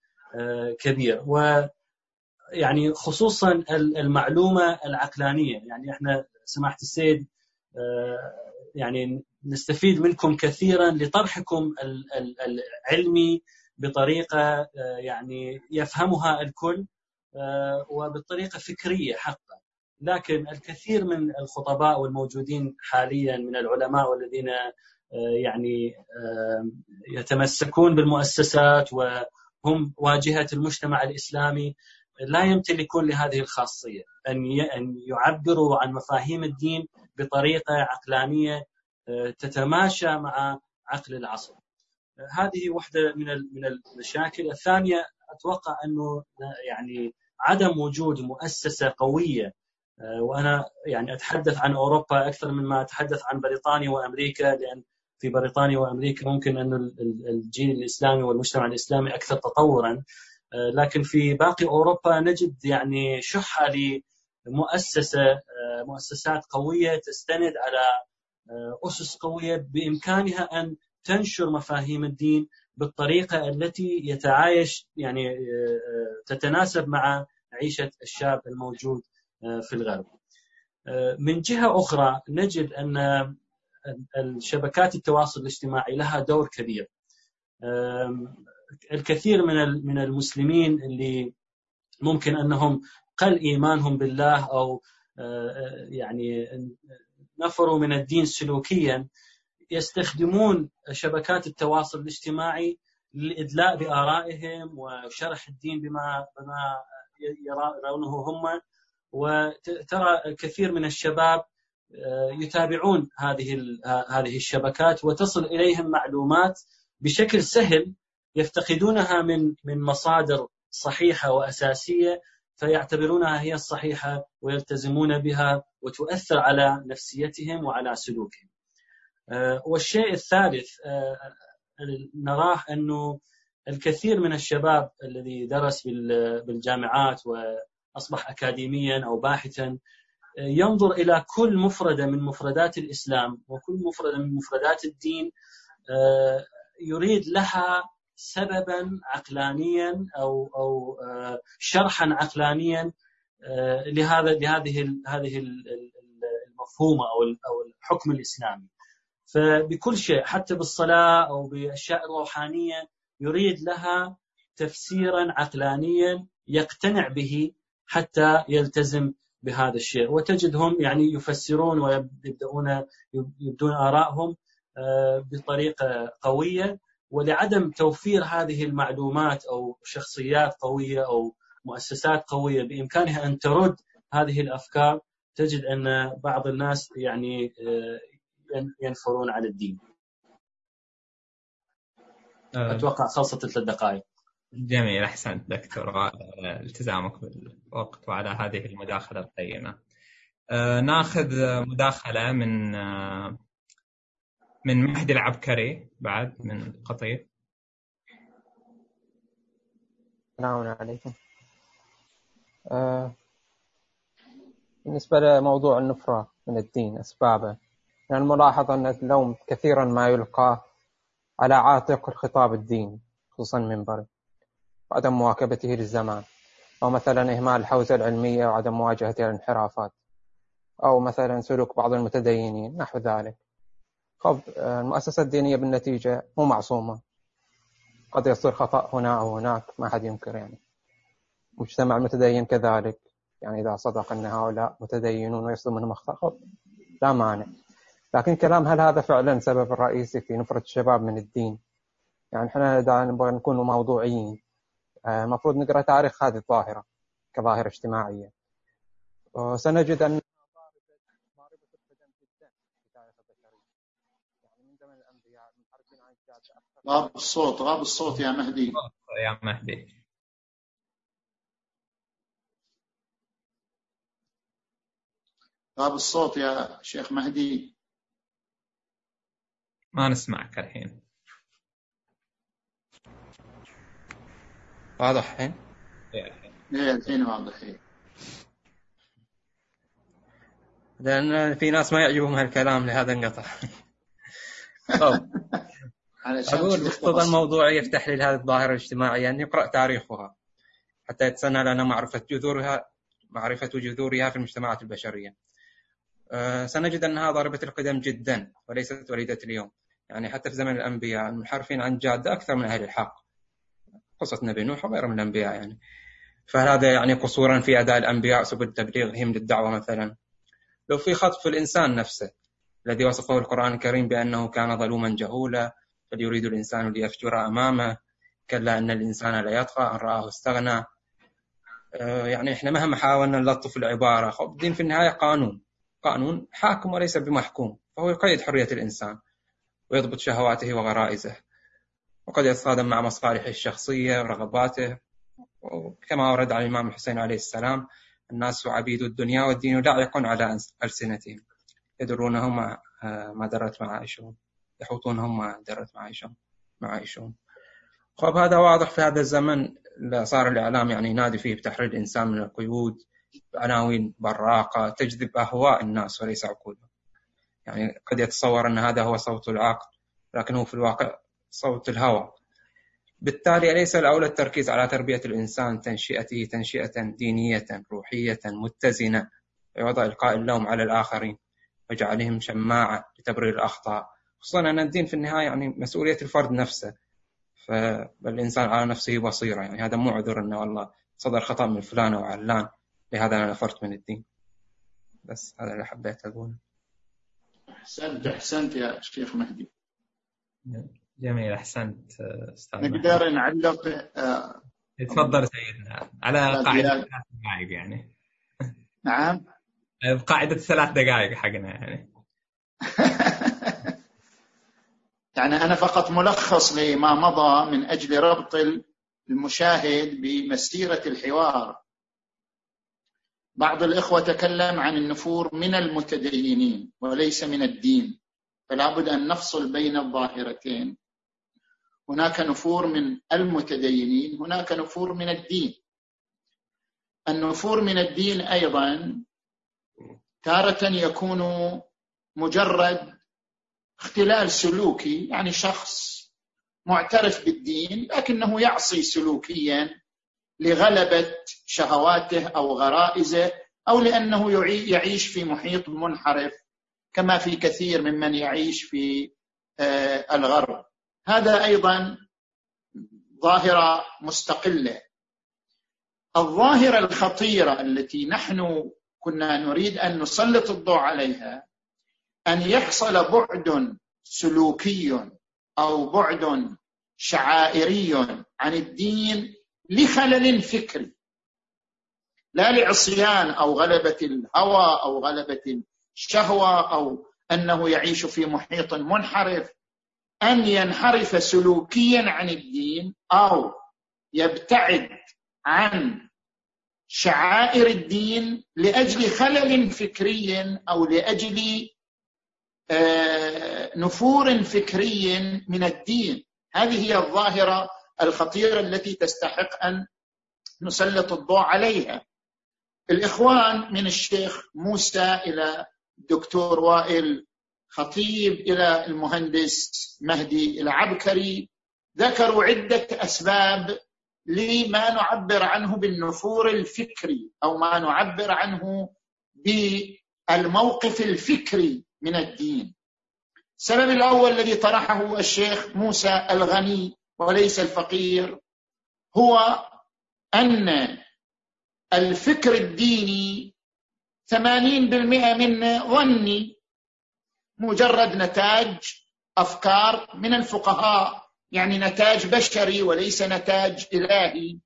كبير، ويعني خصوصا المعلومة العقلانية. يعني احنا سماحة السيد يعني نستفيد منكم كثيرا لطرحكم العلمي بطريقة يعني يفهمها الكل وبطريقة فكرية حقا. لكن الكثير من الخطباء والموجودين حاليا من العلماء والذين يعني يتمسكون بالمؤسسات وهم واجهة المجتمع الإسلامي لا يمتلكون لهذه الخاصية أن يعبروا عن مفاهيم الدين بطريقة عقلانية تتماشى مع عقل العصر. هذه واحدة من من المشاكل. الثانية أتوقع أنه يعني عدم وجود مؤسسة قوية، وأنا يعني أتحدث عن أوروبا أكثر مما أتحدث عن بريطانيا وأمريكا، لأن في بريطانيا وأمريكا ممكن أنه الجيل الإسلامي والمجتمع الإسلامي أكثر تطوراً، لكن في باقي أوروبا نجد يعني شحة لمؤسسة مؤسسات قوية تستند على أسس قوية بإمكانها أن تنشر مفاهيم الدين بالطريقة التي يتعايش يعني تتناسب مع عيشة الشاب الموجود في الغرب. من جهة أخرى نجد أن الشبكات التواصل الاجتماعي لها دور كبير. الكثير من من المسلمين اللي ممكن أنهم قل إيمانهم بالله أو يعني نفروا من الدين سلوكيا يستخدمون شبكات التواصل الاجتماعي للإدلاء بآرائهم وشرح الدين بما بما يرونه هم. وترى الكثير من الشباب يتابعون هذه هذه الشبكات وتصل إليهم معلومات بشكل سهل يفتقدونها من من مصادر صحيحة وأساسية، فيعتبرونها هي الصحيحة ويلتزمون بها وتؤثر على نفسيتهم وعلى سلوكهم. والشيء الثالث نراه أنه الكثير من الشباب الذي درس بالجامعات وأصبح أكاديميا أو باحثا ينظر إلى كل مفردة من مفردات الإسلام وكل مفردة من مفردات الدين يريد لها سببا عقلانيا أو أو شرحا عقلانيا لهذا لهذه هذه المفهومة أو أو الحكم الإسلامي. فبكل شيء حتى بالصلاة أو بأشياء روحانية يريد لها تفسيرا عقلانيا يقتنع به حتى يلتزم بهذا الشيء. وتجدهم يعني يفسرون ويبدأون يبدون آرائهم بطريقة قوية، ولعدم توفير هذه المعلومات أو شخصيات قوية أو مؤسسات قوية بإمكانها أن ترد هذه الأفكار تجد أن بعض الناس يعني ينفرون عن الدين. أتوقع خلصت ثلاث دقائق. جميل، أحسنت دكتور التزامك بالوقت وعلى هذه المداخلة القيمة. ناخذ مداخلة من من مهدي العبكري بعد من قطيف. السلام عليكم. آه بالنسبة لموضوع النفرة من الدين أسبابه، يعني الملاحظة أن اللوم كثيرا ما يلقى على عاتق الخطاب الدين خصوصا منبره وعدم مواكبته للزمان، أو مثلا إهمال الحوزة العلمية وعدم مواجهتها للانحرافات، أو مثلا سلوك بعض المتدينين نحو ذلك. طب المؤسسة الدينية بالنتيجة مو معصومة، قد يصير خطأ هنا أو هناك ما حد ينكر. يعني مجتمع متدين كذلك، يعني إذا صدق أن هؤلاء متدينون ويصدر منهم أخطاء لا مانع، لكن كلام هل هذا فعلا سبب الرئيسي في نفرة الشباب من الدين؟ يعني احنا دا نبغى نكون موضوعيين، مفروض نقرأ تاريخ هذه الظاهرة كظاهرة اجتماعية، سنجد أن غاب الصوت غاب الصوت يا مهدي يا مهدي غاب الصوت يا شيخ مهدي، ما نسمعك الحين. واضح الحين؟ ايه الحين واضح. ايه لأن في ناس ما يعجبهم هالكلام لهذا انقطع. طب أقول بخطوط الموضوع يفتح لي هذه الظاهرة الاجتماعية أن يقرأ تاريخها حتى يتسنى لنا معرفة جذورها معرفة جذورها في المجتمعات البشرية. أه سنجد أنها ضربت القدم جدا وليست وليدة اليوم، يعني حتى في زمن الأنبياء المنحرفين عن جادة أكثر من أهل الحق، قصة نبي نوح وغيره من الأنبياء يعني. فهذا يعني قصورا في أداء الأنبياء سبل تبليغهم للدعوة مثلا، لو في خطف الإنسان نفسه الذي وصفه القرآن الكريم بأنه كان ظلوما جهولا، فليريد الإنسان ليفجر أمامه، كلا أن الإنسان لا يطغى أن رآه استغنى. أه يعني إحنا مهما حاولنا نلطف العبارة، خب الدين في النهاية قانون قانون حاكم وليس بمحكوم، فهو يقيد حرية الإنسان ويضبط شهواته وغرائزه، وقد يتصادم مع مصالحه الشخصية ورغباته، كما ورد عن الإمام الحسين عليه السلام: الناس عبيد الدنيا والدين لاعق على ألسنتهم، يدرونهم ما درت معايشهم، يحوطونهم ما درت معايشهم معايشهم. خب هذا واضح في هذا الزمن، صار الإعلام يعني ينادي فيه بتحرير الإنسان من القيود، عناوين براقة تجذب أهواء الناس وليس عقولهم. يعني قد يتصور أن هذا هو صوت العقل، لكنه في الواقع صوت الهوى. بالتالي ليس الأولى التركيز على تربية الإنسان تنشئته تنشئة دينية روحية متزنة، ووضع إلقاء اللوم على الآخرين وجعلهم شماعة لتبرير الأخطاء، خصوصا أن الدين في النهاية يعني مسؤولية الفرد نفسه، فالإنسان على نفسه بصيرة. يعني هذا مو عذر أنه والله صدر خطأ من فلان أو علان لهذا أنا نفرت من الدين. بس هذا اللي حبيت أقوله. أحسنت أحسنت يا شيخ مهدي، جميل أحسنت. نقدر نعلق آه. تفضل سيدنا على قاعدة ثلاث دقائق يعني. نعم قاعدة ثلاث دقائق حقنا يعني. يعني أنا فقط ملخص لما مضى من أجل ربط المشاهد بمسيرة الحوار. بعض الإخوة تكلم عن النفور من المتدينين وليس من الدين، فلا بد أن نفصل بين الظاهرتين. هناك نفور من المتدينين، هناك نفور من الدين. النفور من الدين أيضا تارة يكون مجرد اختلال سلوكي، يعني شخص معترف بالدين لكنه يعصي سلوكيا لغلبة شهواته أو غرائزه، أو لأنه يعيش في محيط منحرف كما في كثير ممن يعيش في الغرب. هذا أيضا ظاهرة مستقلة. الظاهرة الخطيرة التي نحن كنا نريد أن نسلط الضوء عليها أن يحصل بعد سلوكي أو بعد شعائري عن الدين لخلل فكري، لا لعصيان أو غلبة الهوى أو غلبة الشهوة أو أنه يعيش في محيط منحرف. أن ينحرف سلوكيا عن الدين أو يبتعد عن شعائر الدين لأجل خلل فكري أو لأجل نفور فكري من الدين. هذه هي الظاهرة الخطيرة التي تستحق أن نسلط الضوء عليها. الإخوان من الشيخ موسى إلى الدكتور وائل خطيب إلى المهندس مهدي العبكري ذكروا عدة أسباب لما نعبر عنه بالنفور الفكري أو ما نعبر عنه بالموقف الفكري من الدين. السبب الأول الذي طرحه الشيخ موسى: الغني وليس الفقير. هو أن الفكر الديني ثمانين بالمئة منه ظني، مجرد نتاج أفكار من الفقهاء، يعني نتاج بشري وليس نتاج إلهي.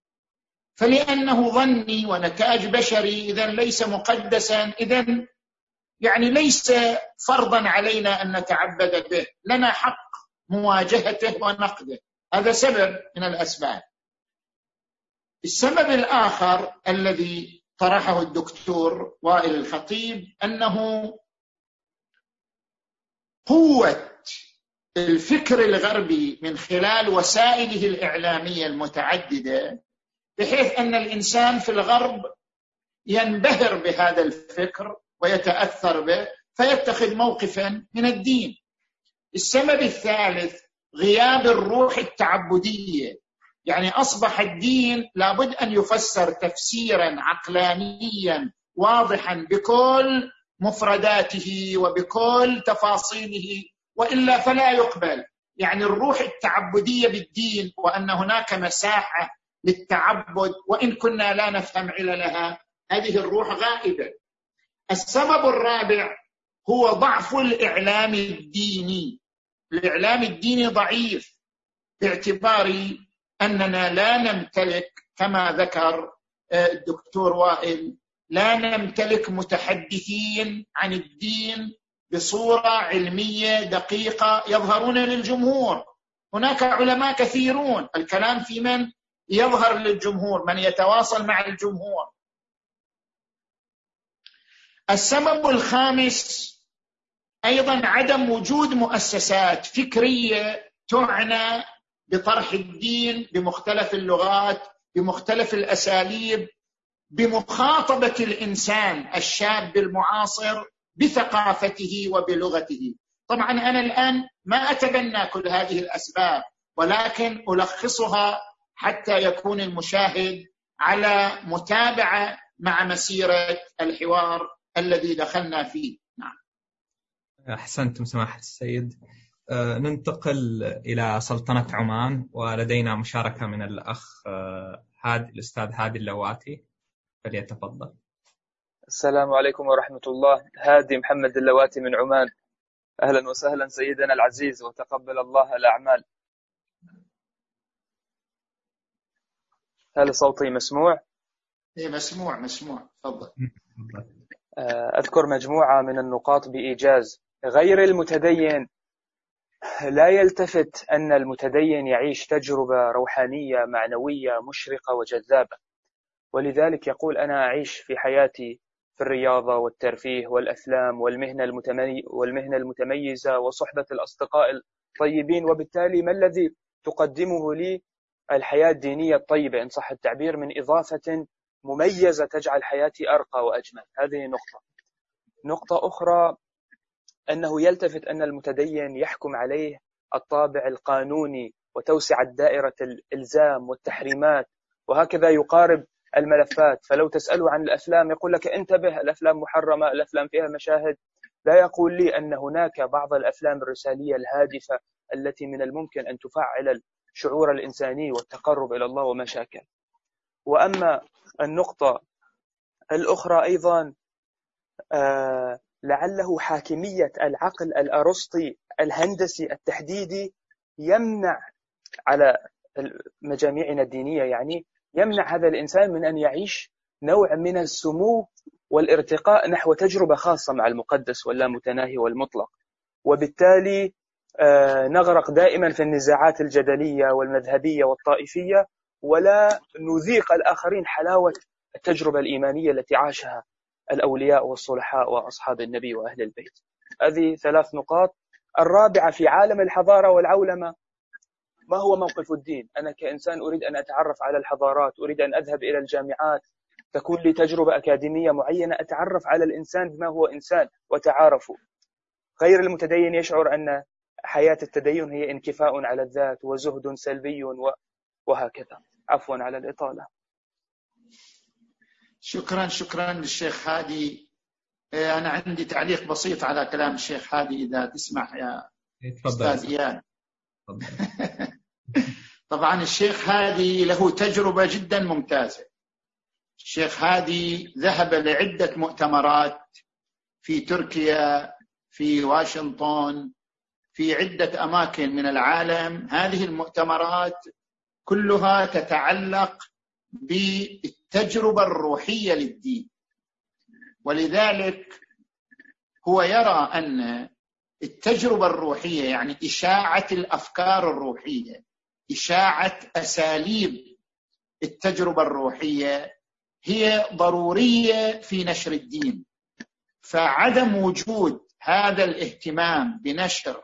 فلأنه ظني ونتاج بشري إذن ليس مقدسا، إذن يعني ليس فرضا علينا أن نتعبد به، لنا حق مواجهته ونقده. هذا سبب من الأسباب. السبب الآخر الذي طرحه الدكتور وائل الخطيب أنه قوة الفكر الغربي من خلال وسائله الإعلامية المتعددة، بحيث أن الإنسان في الغرب ينبهر بهذا الفكر ويتأثر به فيتخذ موقفا من الدين. السبب الثالث غياب الروح التعبدية، يعني أصبح الدين لابد أن يفسر تفسيرا عقلانيا واضحا بكل مفرداته وبكل تفاصيله، وإلا فلا يقبل. يعني الروح التعبدية بالدين وأن هناك مساحة للتعبد وإن كنا لا نفهم عللها، هذه الروح غائبة. السبب الرابع هو ضعف الإعلام الديني. الإعلام الديني ضعيف باعتبار أننا لا نمتلك كما ذكر الدكتور وائل، لا نمتلك متحدثين عن الدين بصورة علمية دقيقة يظهرون للجمهور. هناك علماء كثيرون، الكلام في من يظهر للجمهور، من يتواصل مع الجمهور. السبب الخامس أيضا عدم وجود مؤسسات فكرية تعنى بطرح الدين بمختلف اللغات بمختلف الأساليب، بمخاطبة الإنسان الشاب المعاصر بثقافته وبلغته. طبعا أنا الآن ما أتبنى كل هذه الأسباب، ولكن ألخصها حتى يكون المشاهد على متابعة مع مسيرة الحوار الذي دخلنا فيه. نعم. أحسنتم سماحة السيد. ننتقل إلى سلطنة عمان، ولدينا مشاركة من الأخ هادي، الأستاذ هادي اللواتي، فليتفضل. السلام عليكم ورحمة الله. هادي محمد اللواتي من عمان. أهلا وسهلا سيدنا العزيز، وتقبل الله الأعمال. هل صوتي مسموع؟ إيه مسموع مسموع، تفضل. أذكر مجموعة من النقاط بإيجاز. غير المتدين لا يلتفت أن المتدين يعيش تجربة روحانية معنوية مشرقة وجذابة، ولذلك يقول أنا أعيش في حياتي في الرياضة والترفيه والأفلام والمهنة المتمي... والمهنة المتميزة وصحبة الأصدقاء الطيبين، وبالتالي ما الذي تقدمه لي الحياة الدينية الطيبة إن صح التعبير من إضافة مميزة تجعل حياتي أرقى وأجمل. هذه نقطة. نقطة أخرى أنه يلتفت أن المتدين يحكم عليه الطابع القانوني وتوسع دائرة الإلزام والتحريمات، وهكذا يقارب الملفات. فلو تسأله عن الأفلام يقول لك انتبه، الأفلام محرمة، الأفلام فيها مشاهد. لا يقول لي أن هناك بعض الأفلام الرسالية الهادفة التي من الممكن أن تفعل الشعور الإنساني والتقرب إلى الله ومشاكل. وأما النقطة الأخرى أيضا آه لعله حاكمية العقل الأرسطي الهندسي التحديدي يمنع على مجاميعنا الدينية، يعني يمنع هذا الإنسان من أن يعيش نوع من السمو والارتقاء نحو تجربة خاصة مع المقدس واللا متناهي والمطلق، وبالتالي نغرق دائما في النزاعات الجدلية والمذهبية والطائفية، ولا نذيق الآخرين حلاوة التجربة الإيمانية التي عاشها الأولياء والصلحاء وأصحاب النبي وأهل البيت. هذه ثلاث نقاط. الرابعة في عالم الحضارة والعولمة، ما هو موقف الدين؟ أنا كإنسان أريد أن أتعرف على الحضارات، أريد أن أذهب إلى الجامعات، تكون لي تجربة أكاديمية معينة أتعرف على الإنسان بما هو إنسان وتعارفه. غير المتدين يشعر أن حياة التدين هي انكفاء على الذات وزهد سلبي وهكذا. عفوا على الإطالة. شكرا شكرا للشيخ هادي. أنا عندي تعليق بسيط على كلام الشيخ هادي إذا تسمح يا أستاذ إياد. طبعا الشيخ هادي له تجربة جدا ممتازة. الشيخ هادي ذهب لعدة مؤتمرات في تركيا في واشنطن، في عدة أماكن من العالم. هذه المؤتمرات كلها تتعلق بالتجربة الروحية للدين، ولذلك هو يرى أن التجربة الروحية يعني إشاعة الأفكار الروحية، إشاعة أساليب التجربة الروحية هي ضرورية في نشر الدين. فعدم وجود هذا الاهتمام بنشر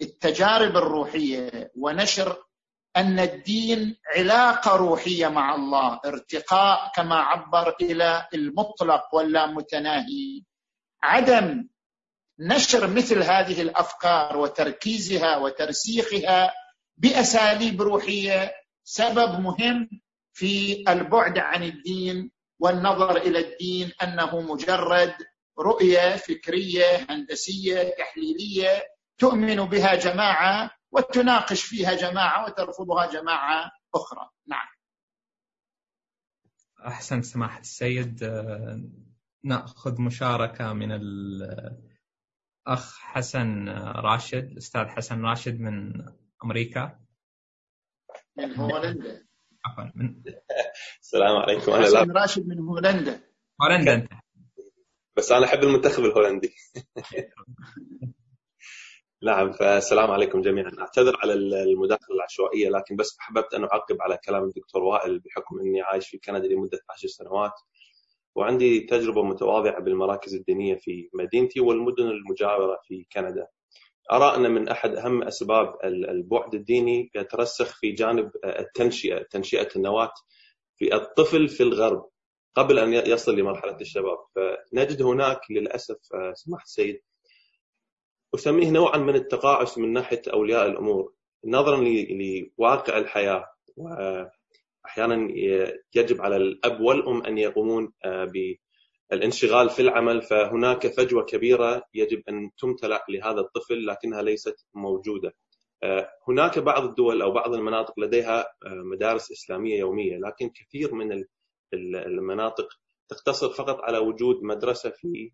التجارب الروحية ونشر أن الدين علاقة روحية مع الله، ارتقاء كما عبر إلى المطلق واللا متناهي، عدم نشر مثل هذه الأفكار وتركيزها وترسيخها بأساليب روحية سبب مهم في البعد عن الدين والنظر إلى الدين أنه مجرد رؤية فكرية هندسية تحليلية تؤمن بها جماعة وتناقش فيها جماعة وترفضها جماعة أخرى. نعم، أحسن سماحة السيد. نأخذ مشاركة من الأخ حسن راشد، الأستاذ حسن راشد من أمريكا، من هولندا. عفوا، من السلام عليكم. أنا حسن راشد من هولندا. هولندا أنت؟ بس أنا أحب المنتخب الهولندي. نعم، فالسلام عليكم جميعا. أعتذر على المداخلة العشوائية، لكن بس حببت أن أعقب على كلام الدكتور وائل بحكم أني عايش في كندا لمدة عشر سنوات، وعندي تجربة متواضعة بالمراكز الدينية في مدينتي والمدن المجاورة في كندا. أرى أن من أحد أهم أسباب البعد الديني يترسخ في جانب التنشئة، تنشئة النواة في الطفل في الغرب قبل أن يصل لمرحلة الشباب. فنجد هناك للأسف سماحة السيد أسميه نوعا من التقاعس من ناحية أولياء الأمور نظرا لواقع الحياة، وأحيانا يجب على الأب والأم أن يقومون بالانشغال في العمل، فهناك فجوة كبيرة يجب أن تمتلأ لهذا الطفل لكنها ليست موجودة. هناك بعض الدول أو بعض المناطق لديها مدارس إسلامية يومية، لكن كثير من المناطق تقتصر فقط على وجود مدرسة في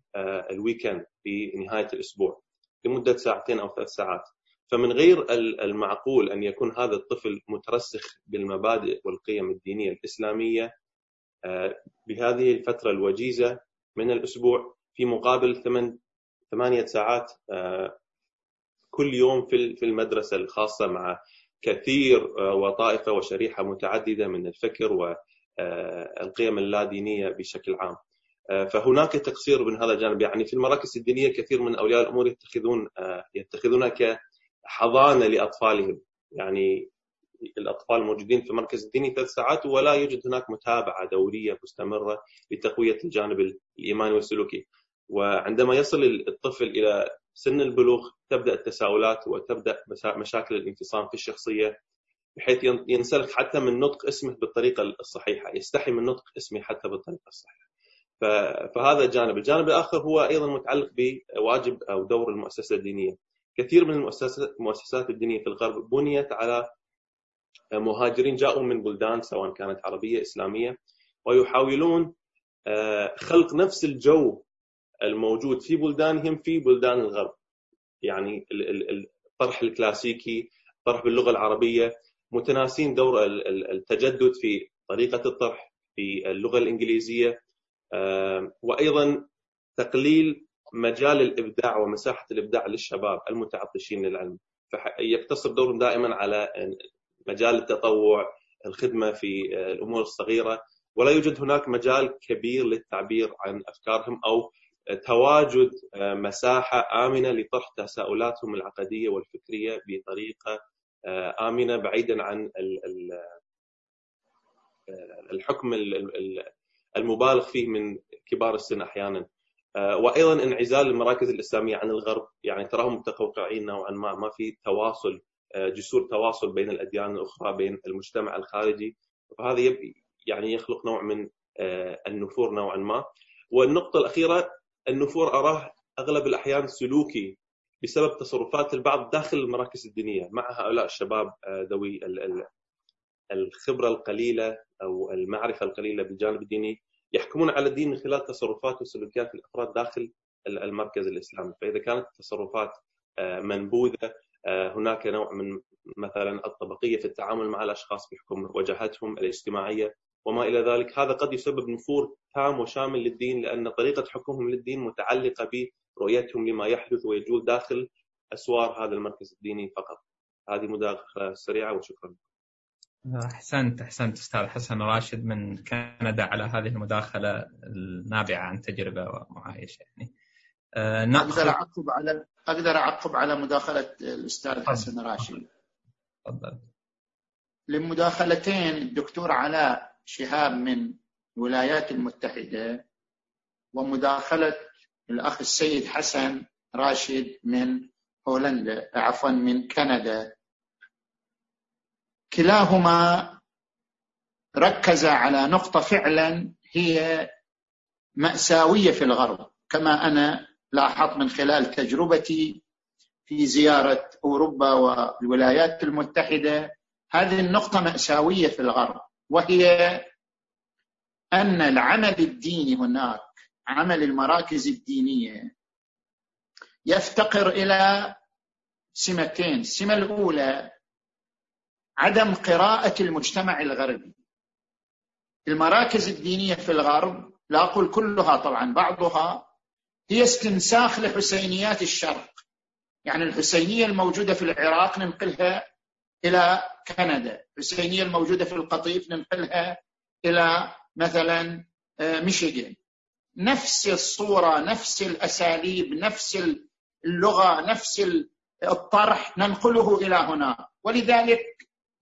الويكند في نهاية الأسبوع لمدة ساعتين أو ثلاث ساعات. فمن غير المعقول أن يكون هذا الطفل مترسخ بالمبادئ والقيم الدينية الإسلامية بهذه الفترة الوجيزة من الأسبوع في مقابل ثمانية ساعات كل يوم في المدرسة الخاصة مع كثير وطائفة وشريحة متعددة من الفكر والقيم اللادينية بشكل عام. فهناك تقصير من هذا الجانب. يعني في المراكز الدينية كثير من أولياء الأمور يتخذون يتخذونها كحضانة لأطفالهم، يعني الأطفال موجودين في المركز الديني ثلاث ساعات ولا يوجد هناك متابعة دورية مستمرة لتقوية الجانب الإيماني والسلوكي. وعندما يصل الطفل إلى سن البلوغ تبدأ التساؤلات وتبدأ مشاكل الانفصام في الشخصية، بحيث ينسلخ حتى من نطق اسمه بالطريقة الصحيحة، يستحي من نطق اسمه حتى بالطريقة الصحيحة. فهذا الجانب. الجانب الآخر هو أيضا متعلق بواجب أو دور المؤسسة الدينية. كثير من المؤسسات الدينية في الغرب بنيت على مهاجرين جاءوا من بلدان سواء كانت عربية إسلامية، ويحاولون خلق نفس الجو الموجود في بلدانهم في بلدان الغرب، يعني الطرح الكلاسيكي، طرح باللغة العربية، متناسين دور التجدد في طريقة الطرح في اللغة الإنجليزية، وأيضا تقليل مجال الإبداع ومساحة الإبداع للشباب المتعطشين للعلم. فيقتصر دورهم دائما على مجال التطوع، الخدمة في الأمور الصغيرة، ولا يوجد هناك مجال كبير للتعبير عن أفكارهم أو تواجد مساحة آمنة لطرح تساؤلاتهم العقدية والفكرية بطريقة آمنة بعيدا عن الحكم المبالغ فيه من كبار السن أحيانا. وأيضا انعزال المراكز الإسلامية عن الغرب، يعني تراهم متقوقعين نوعا ما، ما في تواصل، جسور تواصل بين الأديان الأخرى، بين المجتمع الخارجي، فهذا يعني يخلق نوع من النفور نوعا ما. والنقطة الأخيرة، النفور أراه أغلب الأحيان سلوكي بسبب تصرفات البعض داخل المراكز الدينية مع هؤلاء الشباب ذوي الخبرة القليلة أو المعرفة القليلة بالجانب الديني، يحكمون على الدين من خلال تصرفات وسلوكيات الأفراد داخل المركز الإسلامي. فإذا كانت التصرفات منبوذة، هناك نوع من مثلا الطبقية في التعامل مع الأشخاص بحكم وجهتهم الاجتماعية وما إلى ذلك، هذا قد يسبب نفور تام وشامل للدين، لأن طريقة حكمهم للدين متعلقة برؤيتهم لما يحدث ويجول داخل أسوار هذا المركز الديني فقط. هذه مداخلة سريعة وشكرا. أحسنت أحسنت أستاذ حسن راشد من كندا على هذه المداخلة النابعة عن تجربة ومعايشة. يعني أقدر أعقب على أقدر أعقب على مداخلة الأستاذ حسن راشد. تفضل. للمداخلتين الدكتور علاء شهاب من الولايات المتحدة، ومداخلة الأخ السيد حسن راشد من هولندا عفوا من كندا، كلاهما ركز على نقطة فعلا هي مأساوية في الغرب، كما أنا لاحظت من خلال تجربتي في زيارة أوروبا والولايات المتحدة. هذه النقطة مأساوية في الغرب، وهي أن العمل الديني هناك، عمل المراكز الدينية، يفتقر إلى سمتين. السمة الأولى عدم قراءة المجتمع الغربي. المراكز الدينية في الغرب، لا أقول كلها طبعا، بعضها هي استنساخ لحسينيات الشرق، يعني الحسينية الموجودة في العراق ننقلها إلى كندا، الحسينية الموجودة في القطيف ننقلها إلى مثلا ميشيغان. نفس الصورة، نفس الأساليب، نفس اللغة، نفس الطرح ننقله إلى هنا، ولذلك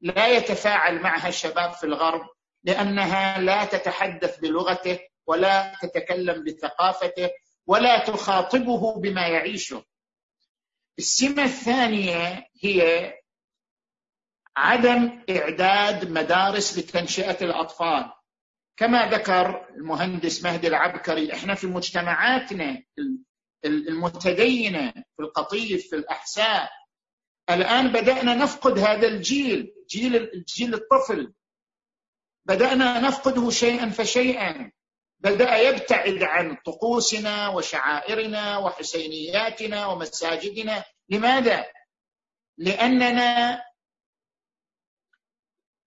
لا يتفاعل معها الشباب في الغرب، لأنها لا تتحدث بلغته ولا تتكلم بثقافته ولا تخاطبه بما يعيشه. السمة الثانية هي عدم إعداد مدارس لتنشئة الأطفال. كما ذكر المهندس مهدي العبكري، احنا في مجتمعاتنا المتدينة في القطيف في الأحساء الآن بدأنا نفقد هذا الجيل، جيل الجيل الطفل بدأنا نفقده شيئا فشيئا، بدأ يبتعد عن طقوسنا وشعائرنا وحسينياتنا ومساجدنا. لماذا؟ لأننا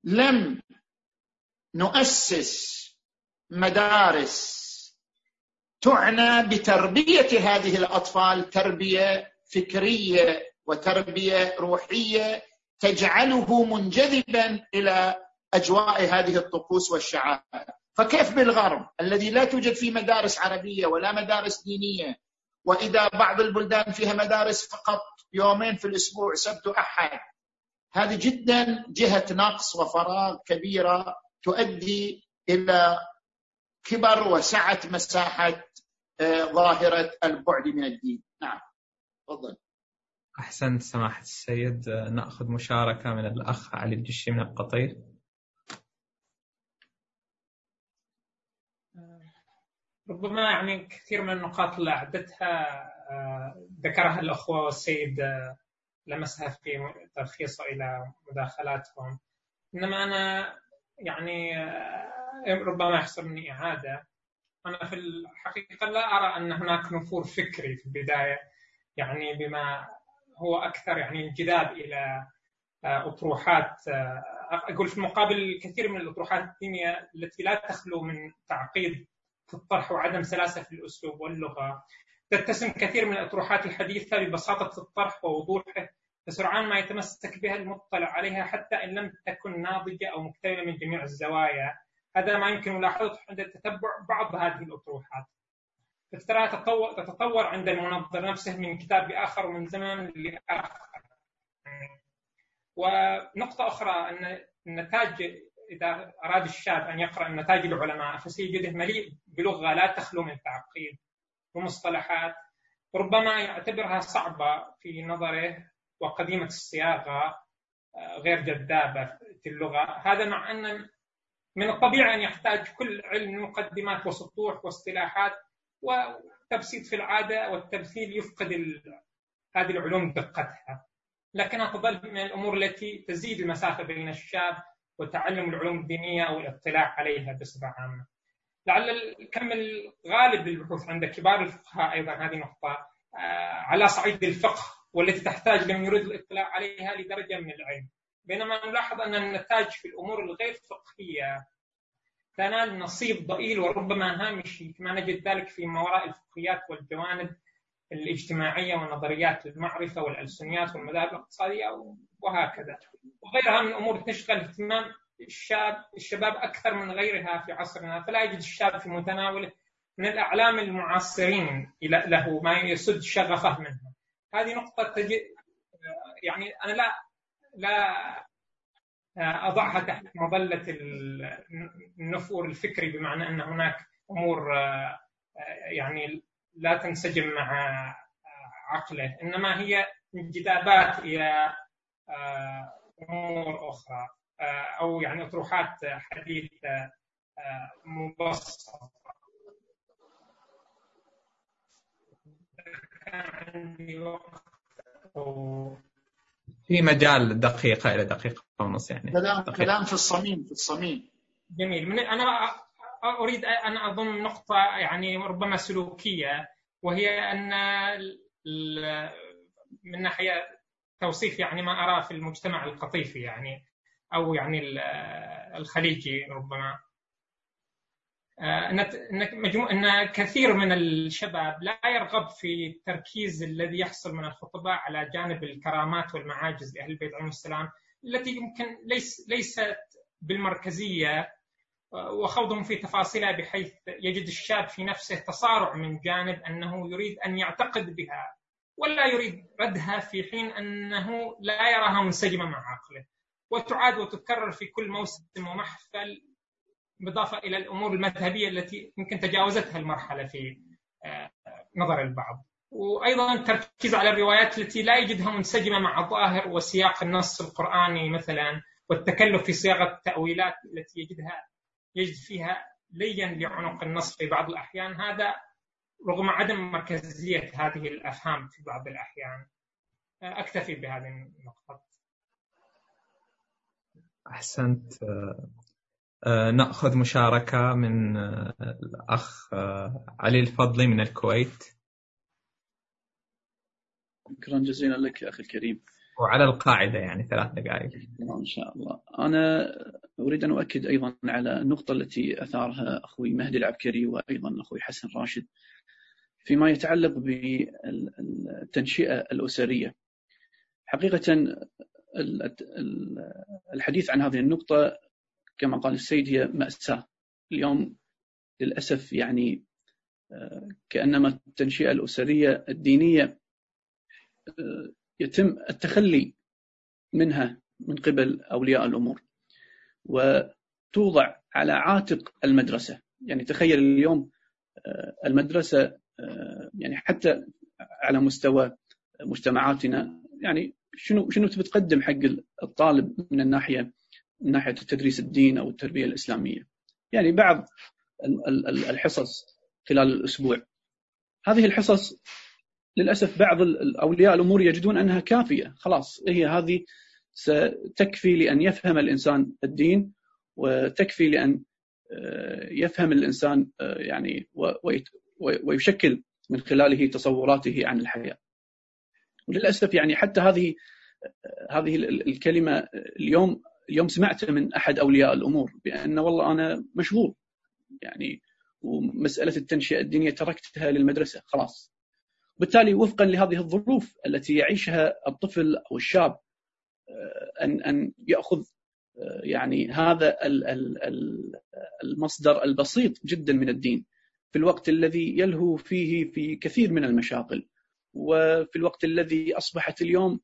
لم نؤسس مدارس تعنى بتربية هذه الأطفال تربية فكرية وتربية روحية تجعله منجذبا إلى أجواء هذه الطقوس والشعائر. فكيف بالغرب الذي لا توجد فيه مدارس عربية ولا مدارس دينية، وإذا بعض البلدان فيها مدارس فقط يومين في الأسبوع سبت وأحد؟ هذه جدا جهة نقص وفراغ كبيرة تؤدي إلى كبر وسعة مساحة ظاهرة البعد من الدين. نعم تفضل. أحسنت سماحة السيد. نأخذ مشاركة من الأخ علي الجشي من القطيف. ربما يعني كثير من النقاط اللي عدتها ذكرها الأخوة والسيد لمسها في تلخيصه إلى مداخلاتهم، إنما أنا يعني ربما يحسبني إعادة. أنا في الحقيقة لا أرى أن هناك نفور فكري في البداية، يعني بما هو أكثر يعني انجذاب إلى أطروحات، أقول في المقابل كثير من الأطروحات الدينية التي لا تخلو من تعقيد في الطرح وعدم سلاسة في الأسلوب واللغة. تتسم كثير من الأطروحات الحديثة ببساطة الطرح ووضوحه، فسرعان ما يتمسك بها المطلع عليها حتى إن لم تكن ناضجة أو مكتملة من جميع الزوايا. هذا ما يمكن ملاحظته عند تتبع بعض هذه الأطروحات، فتراها تتطور عند المنظر نفسه من كتاب آخر ومن زمان لآخر. ونقطة أخرى أن النتاج إذا أراد الشاب أن يقرأ نتاج العلماء فسيجده مليء بلغة لا تخلو من تعقيد ومصطلحات ربما يعتبرها صعبة في نظره وقديمة الصياغة غير جذابة في اللغة. هذا مع أن من الطبيعي أن يحتاج كل علم مقدمات وسطوح واصطلاحات وتبسيط في العادة، والتمثيل يفقد هذه العلوم دقتها، لكنها تظل من الأمور التي تزيد المسافة بين الشاب وتعلم العلوم الدينية والاطلاع عليها بصفة عامة. لعل كم من الغالب للبحوث عند كبار الفقهاء أيضا هذه نقطة على صعيد الفقه والتي تحتاج لمن يريد الاطلاع عليها لدرجة من العلم، بينما نلاحظ أن النتاج في الأمور الغير فقهية تنال نصيب ضئيل وربما هامشي، كما نجد ذلك في ما وراء الفقهيات والجوانب الاجتماعية ونظريات المعرفة والألسنيات والمذاهب الاقتصادية وهكذا، وغيرها من أمور تشغل اهتمام الشاب الشباب أكثر من غيرها في عصرنا. فلا يجد الشاب في متناوله من الأعلام المعاصرين له ما يسد شغفه منها. هذه نقطة تجد يعني أنا لا لا أضعها تحت مظلة النفور الفكري، بمعنى أن هناك أمور يعني لا تنسجم مع عقله، إنما هي انجذابات إلى أمور أخرى أو يعني أطروحات حديثة مبسطة. في مجال دقيقة إلى دقيقة ونص يعني. كلام كلام في الصميم في الصميم. جميل. من أنا أريد أن أضم نقطة يعني ربما سلوكية، وهي أن من ناحية توصيف يعني ما أراه في المجتمع القطيفي يعني أو يعني الخليجي ربما أن كثير من الشباب لا يرغب في التركيز الذي يحصل من الخطباء على جانب الكرامات والمعاجز لأهل البيت عليهم السلام التي يمكن ليس ليست بالمركزية، وخوضهم في تفاصيلها بحيث يجد الشاب في نفسه تصارع من جانب أنه يريد أن يعتقد بها ولا يريد ردها، في حين أنه لا يراها منسجمة مع عقله، وتعاد وتتكرر في كل موسم ومحفل، بالإضافة إلى الأمور المذهبية التي يمكن تجاوزتها المرحلة في نظر البعض، وأيضا التركيز على الروايات التي لا يجدها منسجمة مع ظاهر وسياق النص القرآني مثلا، والتكلف في صياغة التأويلات التي يجدها يجد فيها لين لعنق النص في بعض الأحيان، هذا رغم عدم مركزية هذه الأفهام في بعض الأحيان. أكتفي بهذه النقطة. أحسنت. نأخذ مشاركة من الأخ علي الفضلي من الكويت. شكرا جزيلا لك يا أخي الكريم. وعلى القاعدة يعني ثلاث دقائق إن شاء الله. أنا أريد أن أؤكد أيضا على النقطة التي أثارها أخوي مهدي العبكري وأيضا أخوي حسن راشد فيما يتعلق بالتنشئة الأسرية. حقيقة الحديث عن هذه النقطة كما قال السيد هي مأساة اليوم للأسف، يعني كأنما التنشئة الأسرية الدينية يتم التخلي منها من قبل أولياء الأمور وتوضع على عاتق المدرسة. يعني تخيل اليوم المدرسة يعني حتى على مستوى مجتمعاتنا يعني شنو شنو بتقدم حق الطالب من الناحية من ناحية التدريس الدين أو التربية الإسلامية. يعني بعض الحصص خلال الأسبوع، هذه الحصص للأسف بعض أولياء الأمور يجدون أنها كافية، خلاص هي هذه ستكفي لأن يفهم الإنسان الدين وتكفي لأن يفهم الإنسان يعني ويشكل من خلاله تصوراته عن الحياة. وللأسف يعني حتى هذه هذه الكلمة اليوم اليوم سمعت من أحد أولياء الأمور بأن والله أنا مشغول يعني ومسألة التنشئة الدينية تركتها للمدرسة خلاص. وبالتالي وفقا لهذه الظروف التي يعيشها الطفل أو الشاب أن أن يأخذ يعني هذا المصدر البسيط جدا من الدين في الوقت الذي يلهو فيه في كثير من المشاغل، وفي الوقت الذي أصبحت اليوم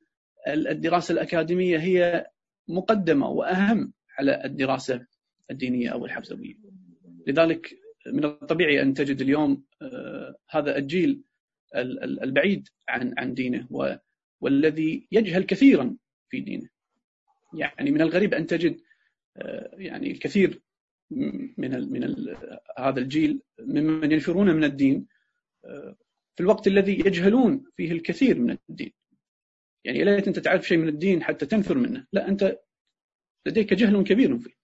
الدراسة الأكاديمية هي مقدمة وأهم على الدراسة الدينية أو الحفظوية. لذلك من الطبيعي أن تجد اليوم هذا الجيل البعيد عن عن دينه والذي يجهل كثيرا في دينه. يعني من الغريب أن تجد يعني الكثير من ال من ال هذا الجيل ممن ينفرون من الدين في الوقت الذي يجهلون فيه الكثير من الدين. يعني لا أنت تعرف شيء من الدين حتى تنفر منه، لا أنت لديك جهل كبير فيه.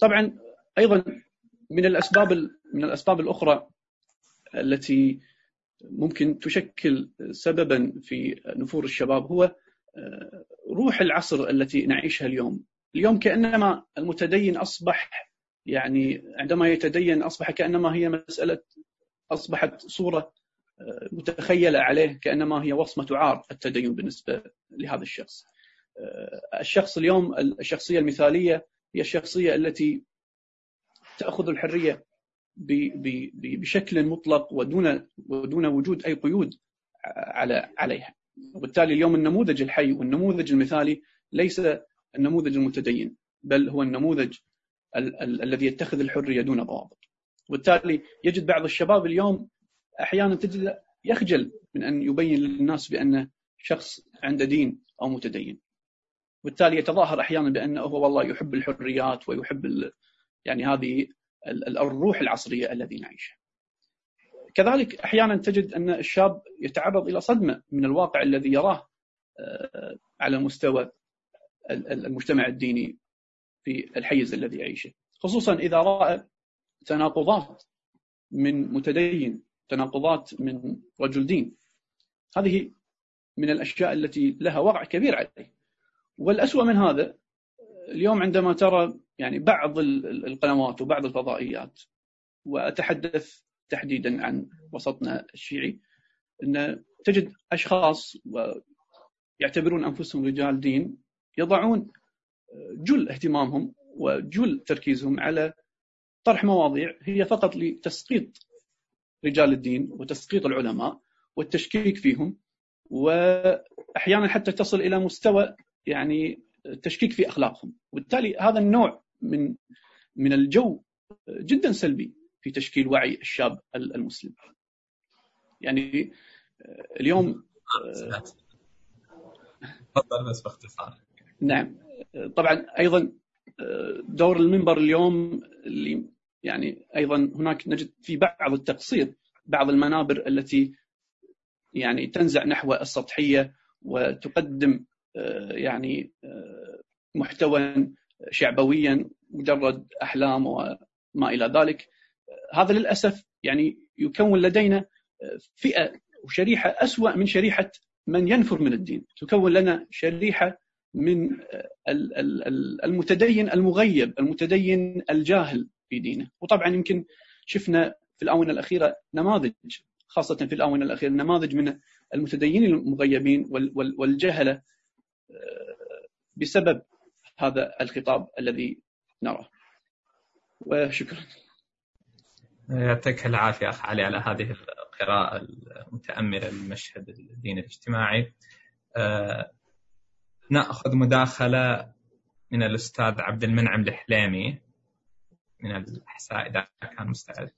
طبعا أيضا من الأسباب من الأسباب الأخرى التي ممكن تشكل سببا في نفور الشباب هو روح العصر التي نعيشها اليوم. اليوم كأنما المتدين أصبح، يعني عندما يتدين أصبح كأنما هي مسألة، أصبحت صورة متخيلة عليه، كأنما هي وصمة عار التدين بالنسبة لهذا الشخص. الشخص اليوم، الشخصية المثالية هي الشخصية التي تأخذ الحرية بشكل مطلق ودون ودون وجود أي قيود على عليها. وبالتالي اليوم النموذج الحي والنموذج المثالي ليس النموذج المتدين، بل هو النموذج ال- ال- الذي يتخذ الحرية دون ضوابط. وبالتالي يجد بعض الشباب اليوم أحيانا تجد يخجل من أن يبين للناس بأنه شخص عنده دين أو متدين، وبالتالي يتظاهر أحيانا بأنه هو والله يحب الحريات ويحب ال- يعني هذه ال- الروح العصرية الذي نعيشها. كذلك أحيانا تجد أن الشاب يتعرض إلى صدمة من الواقع الذي يراه على مستوى المجتمع الديني في الحيز الذي يعيشه، خصوصا إذا رأى تناقضات من متدين، تناقضات من رجل دين. هذه من الأشياء التي لها وقع كبير عليه. والأسوأ من هذا اليوم عندما ترى يعني بعض القنوات وبعض الفضائيات، وأتحدث تحديدا عن وسطنا الشيعي، أن تجد أشخاص يعتبرون أنفسهم رجال دين يضعون جل اهتمامهم وجل تركيزهم على طرح مواضيع هي فقط لتسقيط رجال الدين وتسقيط العلماء والتشكيك فيهم، وأحيانا حتى تصل إلى مستوى يعني التشكيك في أخلاقهم. وبالتالي هذا النوع من من الجو جدا سلبي في تشكيل وعي الشاب المسلم. يعني اليوم تفضل بس باختصار. نعم طبعا ايضا دور المنبر اليوم اللي يعني ايضا هناك نجد في بعض التقصير، بعض المنابر التي يعني تنزع نحو السطحية وتقدم يعني محتوى شعبويا، مجرد احلام وما الى ذلك. هذا للأسف يعني يكون لدينا فئة وشريحة أسوأ من شريحة من ينفر من الدين، تكون لنا شريحة من المتدين المغيب، المتدين الجاهل في دينه. وطبعا يمكن شفنا في الآونة الأخيرة نماذج، خاصة في الآونة الأخيرة نماذج من المتدين المغيبين والجهلة بسبب هذا الخطاب الذي نراه. وشكرا. يعطيك العافية أخ علي على هذه القراءة المتأملة للمشهد الديني الاجتماعي. أه نأخذ مداخلة من الأستاذ عبد المنعم الحليمي من الأحساء إذا كان مستعد.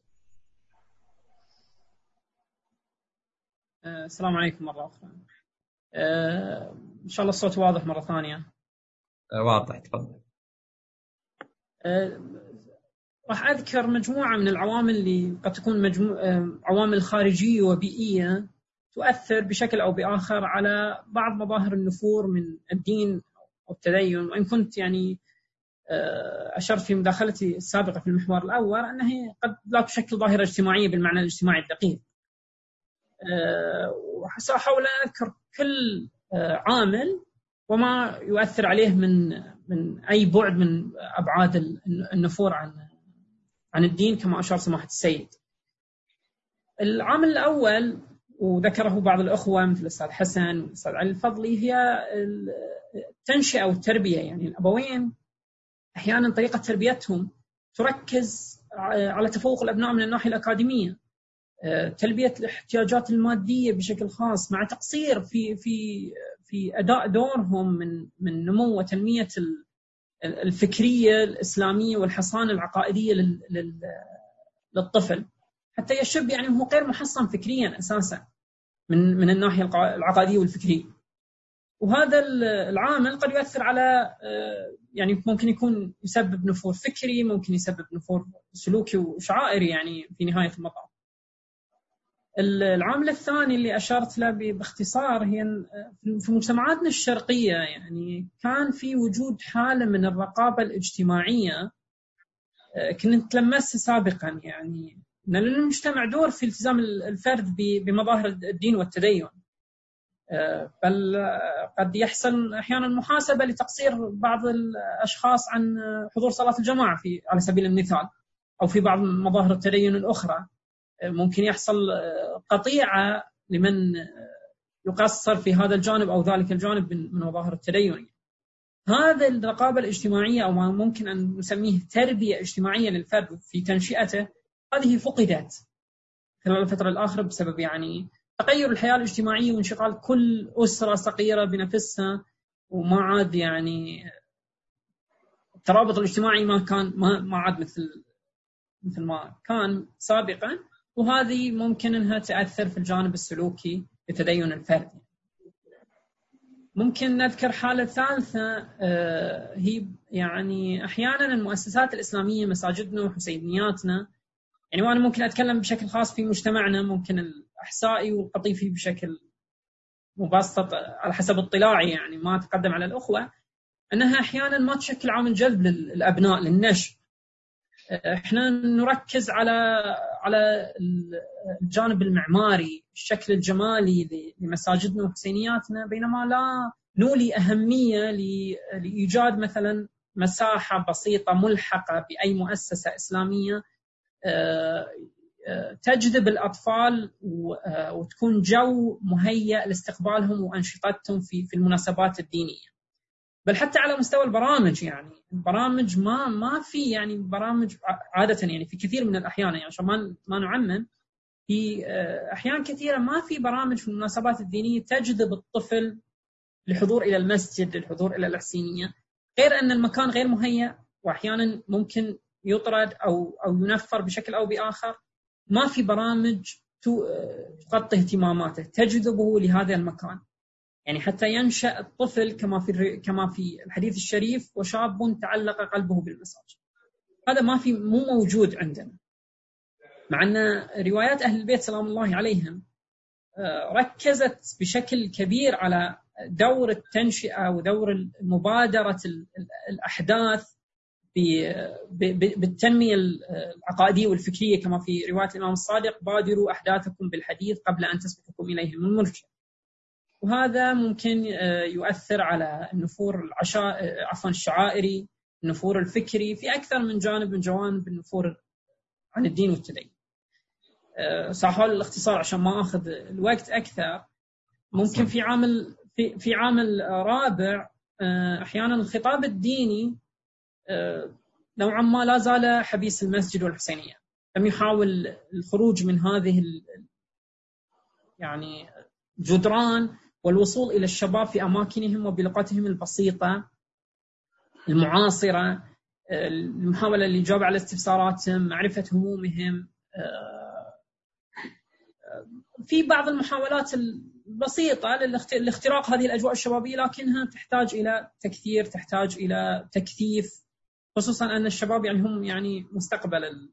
أه السلام عليكم مرة أخرى. أه إن شاء الله الصوت واضح مرة ثانية. أه واضح تفضل. أه راح أذكر مجموعة من العوامل اللي قد تكون مجمو... عوامل خارجية وبيئية تؤثر بشكل أو بآخر على بعض مظاهر النفور من الدين أو التدين. وإن كنت يعني أشرت في مداخلتي السابقة في المحور الأول أنها قد لا تشكل ظاهرة اجتماعية بالمعنى الاجتماعي الدقيق، وسأحاول أن أذكر كل عامل وما يؤثر عليه من من أي بعد من أبعاد النفور عن عن الدين كما أشار سماحة السيد. العامل الأول وذكره بعض الأخوة مثل الأستاذ حسن والأستاذ علي الفضلي هي التنشئة والتربية. يعني الأبوين أحيانا طريقة تربيتهم تركز على تفوق الأبناء من الناحية الأكاديمية، تلبية الاحتياجات المادية بشكل خاص، مع تقصير في في في أداء دورهم من من نمو وتنمية الفكرية الإسلامية والحصانة العقائدية للطفل، حتى يشب يعني هو غير محصن فكريا أساسا من من الناحية العقائدية والفكرية. وهذا العامل قد يؤثر على يعني ممكن يكون يسبب نفور فكري، ممكن يسبب نفور سلوكي وشعائري يعني في نهاية المطاف. العامل الثاني اللي أشرت له باختصار هي في مجتمعاتنا الشرقية يعني كان في وجود حالة من الرقابة الاجتماعية كنت لمست سابقا يعني أن للمجتمع دور في التزام الفرد بمظاهر الدين والتدين، بل قد يحصل أحيانا محاسبة لتقصير بعض الأشخاص عن حضور صلاة الجماعة في على سبيل المثال، أو في بعض مظاهر التدين الأخرى ممكن يحصل قطيعة لمن يقصر في هذا الجانب أو ذلك الجانب من مظاهر التدين. هذا الرقابة الاجتماعية أو ما ممكن أن نسميه تربية اجتماعية للفرد في تنشئته، هذه فقدت خلال الفترة الأخيرة بسبب يعني تغير الحياة الاجتماعية وانشغال كل أسرة صغيرة بنفسها، وما عاد يعني الترابط الاجتماعي ما كان ما, ما عاد مثل مثل ما كان سابقا، وهذه ممكن أنها تأثر في الجانب السلوكي لتدين الفرد. ممكن نذكر حالة ثالثة هي يعني أحيانا المؤسسات الإسلامية، مساجدنا وحسينياتنا، يعني وأنا ممكن أتكلم بشكل خاص في مجتمعنا، ممكن الأحسائي والقطيفي بشكل مبسط على حسب اطلاعي يعني ما أتقدم على الأخوة، أنها أحيانا ما تشكل عامل جذب للأبناء للنشء. إحنا نركز على على الجانب المعماري، الشكل الجمالي لمساجدنا وحسينياتنا، بينما لا نولي أهمية لإيجاد مثلا مساحة بسيطة ملحقة بأي مؤسسة إسلامية تجذب الأطفال وتكون جو مهيأ لاستقبالهم وأنشطتهم في في المناسبات الدينية. بل حتى على مستوى البرامج، يعني البرامج ما ما في يعني برامج عادة يعني في كثير من الأحيان، يعني عشان ما ما نعمم، في أحيان كثيرة ما في برامج في المناسبات الدينية تجذب الطفل للحضور إلى المسجد، للحضور إلى الحسينية، غير أن المكان غير مهيأ، وأحيانا ممكن يطرد أو أو ينفر بشكل أو بآخر. ما في برامج تغطي اهتماماته تجذبه لهذا المكان، يعني حتى ينشأ الطفل كما في كما في الحديث الشريف وشاب تعلق قلبه بالمساجد. هذا ما في مو موجود عندنا، مع أن روايات أهل البيت سلام الله عليهم ركزت بشكل كبير على دور التنشئة ودور مبادرة الأحداث بالتنمية العقائدية والفكرية، كما في رواية الإمام الصادق: بادروا أحداثكم بالحديث قبل أن تسبقكم إليهم المرجع. وهذا ممكن يؤثر على النفور العشا... عفوا الشعائري، النفور الفكري، في أكثر من جانب من جوانب النفور عن الدين والتدين. سأحاول الاختصار عشان ما أخذ الوقت أكثر. ممكن في عامل في, في عامل رابع، أحيانا الخطاب الديني نوعا ما لا زال حبيس المسجد والحسينية، لم يحاول الخروج من هذه يعني الجدران والوصول إلى الشباب في أماكنهم وبلغتهم البسيطة المعاصرة، المحاولة للإجابة على استفساراتهم، معرفة همومهم. في بعض المحاولات البسيطة لاختراق هذه الأجواء الشبابية، لكنها تحتاج إلى تكثير، تحتاج إلى تكثيف، خصوصا أن الشباب يعني هم يعني مستقبل ال...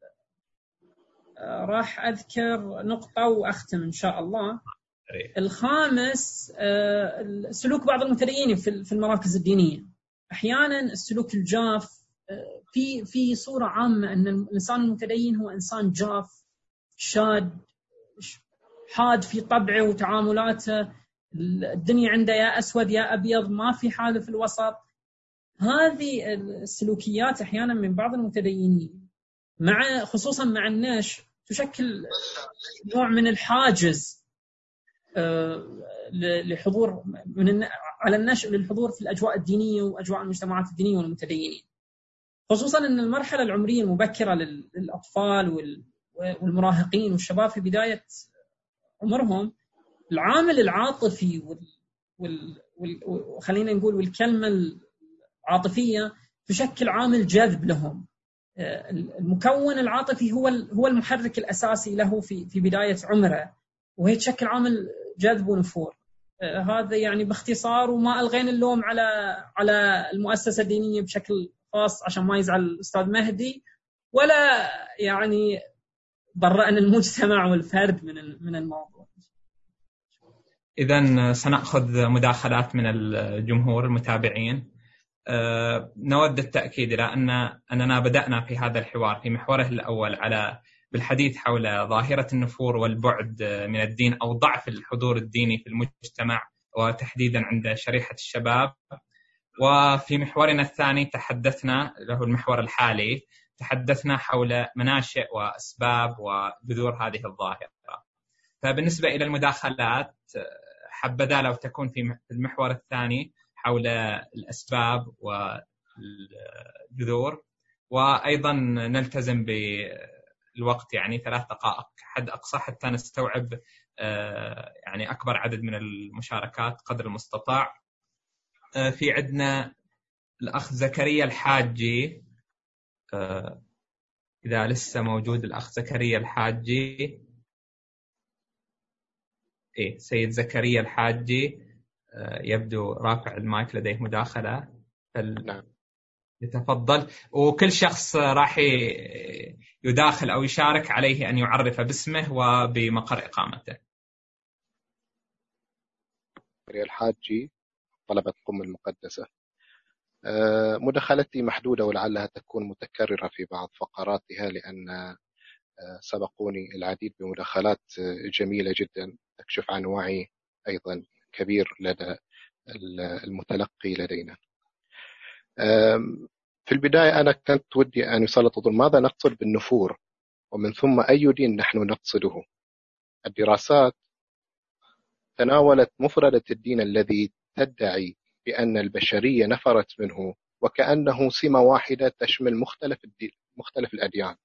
راح أذكر نقطة وأختم إن شاء الله. الخامس، سلوك بعض المتدينين في المراكز الدينية، أحيانا السلوك الجاف. في في صورة عامة أن الإنسان المتدين هو إنسان جاف شاد حاد في طبعه وتعاملاته، الدنيا عنده يا أسود يا أبيض، ما في حاله في الوسط. هذه السلوكيات أحيانا من بعض المتدينين مع خصوصا مع الناس تشكل نوع من الحاجز لحضور من على النشء للحضور في الأجواء الدينية وأجواء المجتمعات الدينية والمتدينين، خصوصا أن المرحلة العمرية المبكرة للأطفال والمراهقين والشباب في بداية عمرهم، العامل العاطفي وال... وال... وال... خلينا نقول والكلمة العاطفية تشكل عامل جذب لهم. المكون العاطفي هو هو المحرك الأساسي له في في بداية عمره، وهي تشكل عامل جذب ونفور. هذا يعني باختصار، وما ألغين اللوم على على المؤسسة الدينية بشكل خاص عشان ما يزعل الأستاذ مهدي، ولا يعني برأنا المجتمع والفرد من من الموضوع. إذن سنأخذ مداخلات من الجمهور المتابعين. نود التأكيد إلى أن أننا بدأنا في هذا الحوار في محوره الأول على بالحديث حول ظاهرة النفور والبعد من الدين أو ضعف الحضور الديني في المجتمع وتحديدا عند شريحة الشباب. وفي محورنا الثاني تحدثنا له المحور الحالي تحدثنا حول مناشئ وأسباب وجذور هذه الظاهرة. فبالنسبة إلى المداخلات حبذا لو تكون في المحور الثاني حول الأسباب والجذور، وأيضا نلتزم بالوقت يعني ثلاث دقائق حد أقصى حتى نستوعب يعني أكبر عدد من المشاركات قدر المستطاع. في عندنا الأخ زكريا الحاجي، إذا لسه موجود الأخ زكريا الحاجي، إيه سيد زكريا الحاجي يبدو رافع المايك لديه مداخلة فل... نعم. يتفضل، وكل شخص راح يداخل أو يشارك عليه أن يعرف باسمه وبمقر إقامته. زكريا الحاجي، طلبة قم المقدسة. مداخلتي محدودة ولعلها تكون متكررة في بعض فقراتها لأن سبقوني العديد بمداخلات جميلة جدا تكشف عن وعي أيضا كبير لدى المتلقي لدينا. في البداية أنا كنت ودي أن يسلط الضوء ماذا نقصد بالنفور ومن ثم أي دين نحن نقصده. الدراسات تناولت مفردة الدين الذي تدعي بأن البشرية نفرت منه وكأنه سمة واحدة تشمل مختلف مختلف الأديان،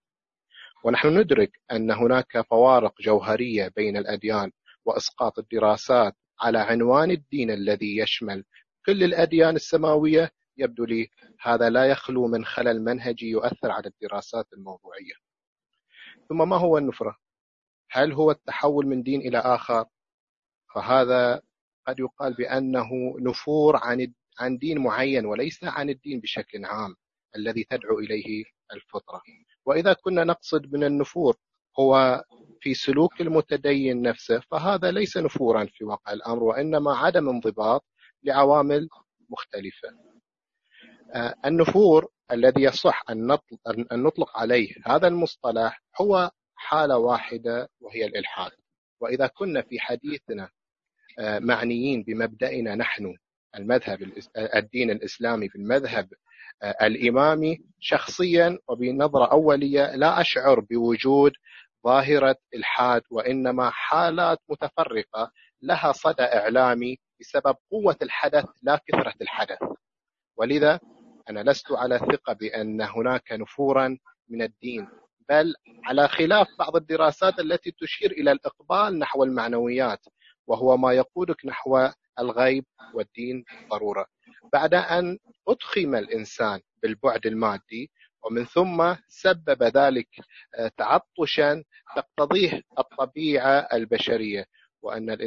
ونحن ندرك أن هناك فوارق جوهرية بين الأديان وإسقاط الدراسات على عنوان الدين الذي يشمل كل الأديان السماوية يبدو لي هذا لا يخلو من خلل منهجي يؤثر على الدراسات الموضوعية. ثم ما هو النفرة؟ هل هو التحول من دين إلى آخر؟ فهذا قد يقال بأنه نفور عن عن دين معين وليس عن الدين بشكل عام الذي تدعو إليه الفطرة. وإذا كنا نقصد من النفور هو في سلوك المتدين نفسه فهذا ليس نفورا في واقع الأمر وإنما عدم انضباط لعوامل مختلفة. النفور الذي يصح أن نطلق عليه هذا المصطلح هو حالة واحدة وهي الإلحاد. وإذا كنا في حديثنا معنيين بمبدأنا نحن المذهب الدين الإسلامي في المذهب الإمامي، شخصيا وبنظرة أولية لا أشعر بوجود ظاهرة إلحاد وإنما حالات متفرقة لها صدى إعلامي بسبب قوة الحدث لا كثرة الحدث. ولذا أنا لست على ثقة بأن هناك نفورا من الدين، بل على خلاف بعض الدراسات التي تشير إلى الإقبال نحو المعنويات وهو ما يقودك نحو الغيب والدين ضرورة. بعد أن أضخم الإنسان بالبعد المادي ومن ثم سبب ذلك تعطشا تقتضيه الطبيعة البشرية وأن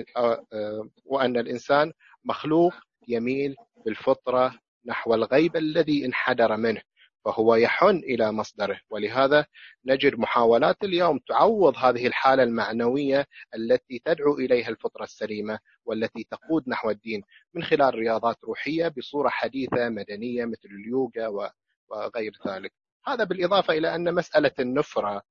وأن الإنسان مخلوق يميل بالفطرة نحو الغيب الذي انحدر منه فهو يحن إلى مصدره. ولهذا نجد محاولات اليوم تعوض هذه الحالة المعنوية التي تدعو إليها الفطرة السليمة والتي تقود نحو الدين من خلال رياضات روحية بصورة حديثة مدنية مثل اليوغا وغير ذلك. هذا بالإضافة إلى أن مسألة النفرة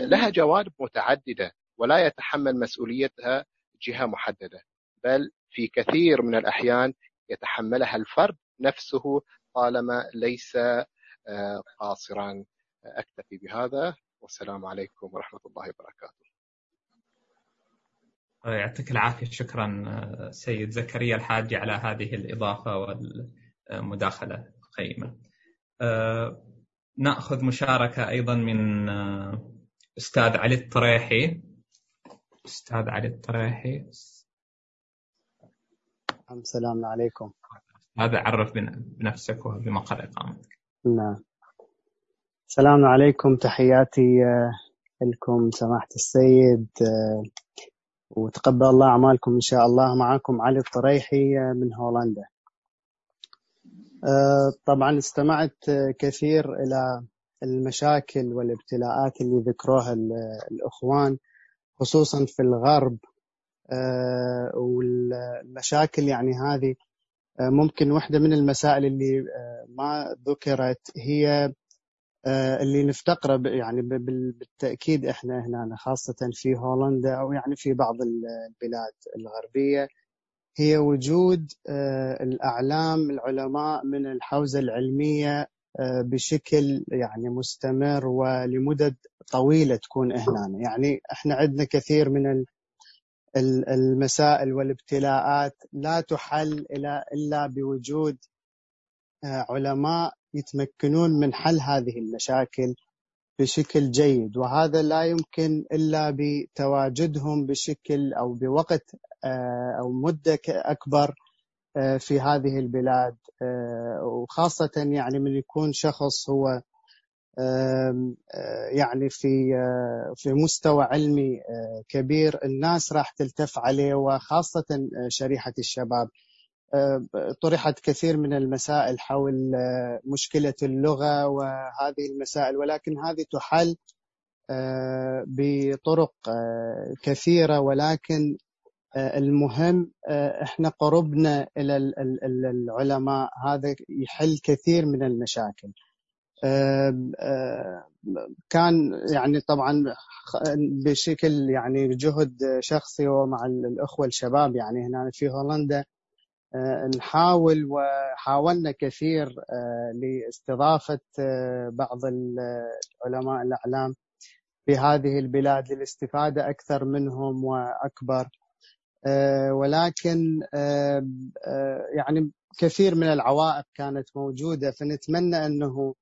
لها جوانب متعددة ولا يتحمل مسؤوليتها جهة محددة، بل في كثير من الأحيان يتحملها الفرد نفسه طالما ليس قاصرا. أكتفي بهذا والسلام عليكم ورحمة الله وبركاته. يعطيك العافية، شكرا سيد زكريا الحاجي على هذه الإضافة والمداخلة القيمة. نأخذ مشاركة أيضا من أستاذ علي الطريحي. أستاذ علي الطريحي، السلام عليكم. هذا عرف بنفسك وبمقر إقامتك. نعم، السلام عليكم، تحياتي لكم سماحة السيد وتقبل الله أعمالكم إن شاء الله. معكم علي الطريحي من هولندا. طبعا استمعت كثير إلى المشاكل والابتلاءات اللي ذكروها الأخوان خصوصا في الغرب، والمشاكل يعني هذه ممكن واحدة من المسائل اللي ما ذكرت هي اللي نفتقره يعني بالتأكيد إحنا هنا خاصة في هولندا أو يعني في بعض البلاد الغربية هي وجود الأعلام العلماء من الحوزة العلمية بشكل يعني مستمر ولمدد طويلة تكون هنا. يعني إحنا عندنا كثير من المسائل والابتلاءات لا تحل إلا بوجود علماء يتمكنون من حل هذه المشاكل بشكل جيد، وهذا لا يمكن إلا بتواجدهم بشكل أو بوقت أو مدة أكبر في هذه البلاد، وخاصة يعني من يكون شخص هو يعني في في مستوى علمي كبير الناس راح تلتف عليه، وخاصة شريحة الشباب. طرحت كثير من المسائل حول مشكلة اللغة وهذه المسائل، ولكن هذه تحل بطرق كثيرة، ولكن المهم احنا قربنا إلى العلماء هذا يحل كثير من المشاكل. كان يعني طبعا بشكل يعني جهد شخصي ومع الأخوة الشباب يعني هنا في هولندا نحاول وحاولنا كثير لاستضافة بعض العلماء الأعلام بهذه البلاد للاستفادة أكثر منهم وأكبر، ولكن يعني كثير من العوائق كانت موجودة. فنتمنى أنه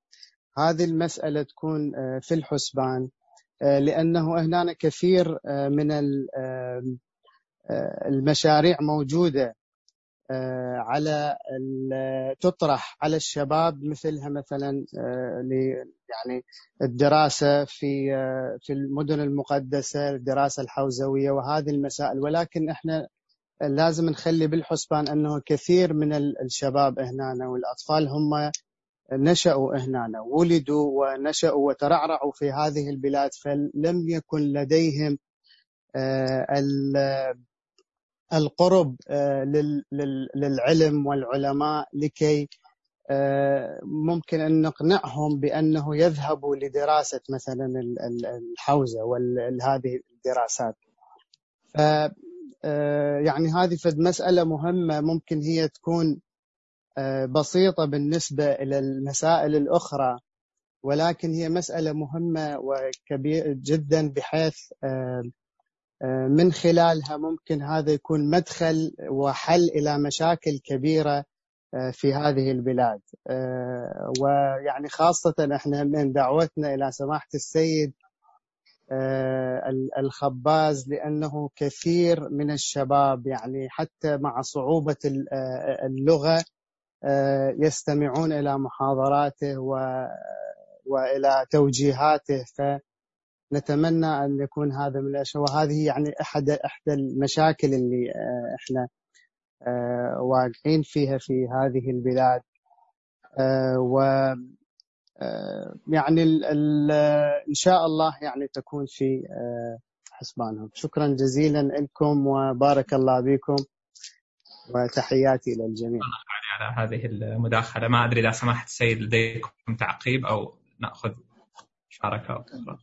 هذه المسألة تكون في الحسبان، لأنه هنا كثير من المشاريع موجودة على تطرح على الشباب، مثلها مثلا يعني الدراسة في في المدن المقدسة، الدراسة الحوزوية وهذه المسائل، ولكن احنا لازم نخلي بالحسبان أنه كثير من الشباب هنا والأطفال هم نشأوا هنا، ولدوا ونشأوا وترعرعوا في هذه البلاد، فلم يكن لديهم ال القرب للعلم والعلماء لكي ممكن أن نقنعهم بأنه يذهبوا لدراسة مثلا الحوزة وهذه الدراسات. يعني هذه فد مسألة مهمة ممكن هي تكون بسيطة بالنسبة إلى المسائل الأخرى، ولكن هي مسألة مهمة وكبيرة جدا، بحيث من خلالها ممكن هذا يكون مدخل وحل إلى مشاكل كبيرة في هذه البلاد. ويعني خاصة احنا من دعوتنا إلى سماحة السيد الخباز، لأنه كثير من الشباب يعني حتى مع صعوبة اللغة يستمعون إلى محاضراته وإلى توجيهاته، ف نتمنى أن يكون هذا من الأشياء. وهذه يعني أحد أحد المشاكل اللي إحنا واقعين فيها في هذه البلاد، و يعني إن شاء الله يعني تكون في حسبانهم. شكرا جزيلا لكم وبارك الله بكم، وتحياتي إلى الجميع. على هذه المداخلة ما أدري إذا سمحت السيد لديكم تعقيب أو نأخذ مشاركة أخرى.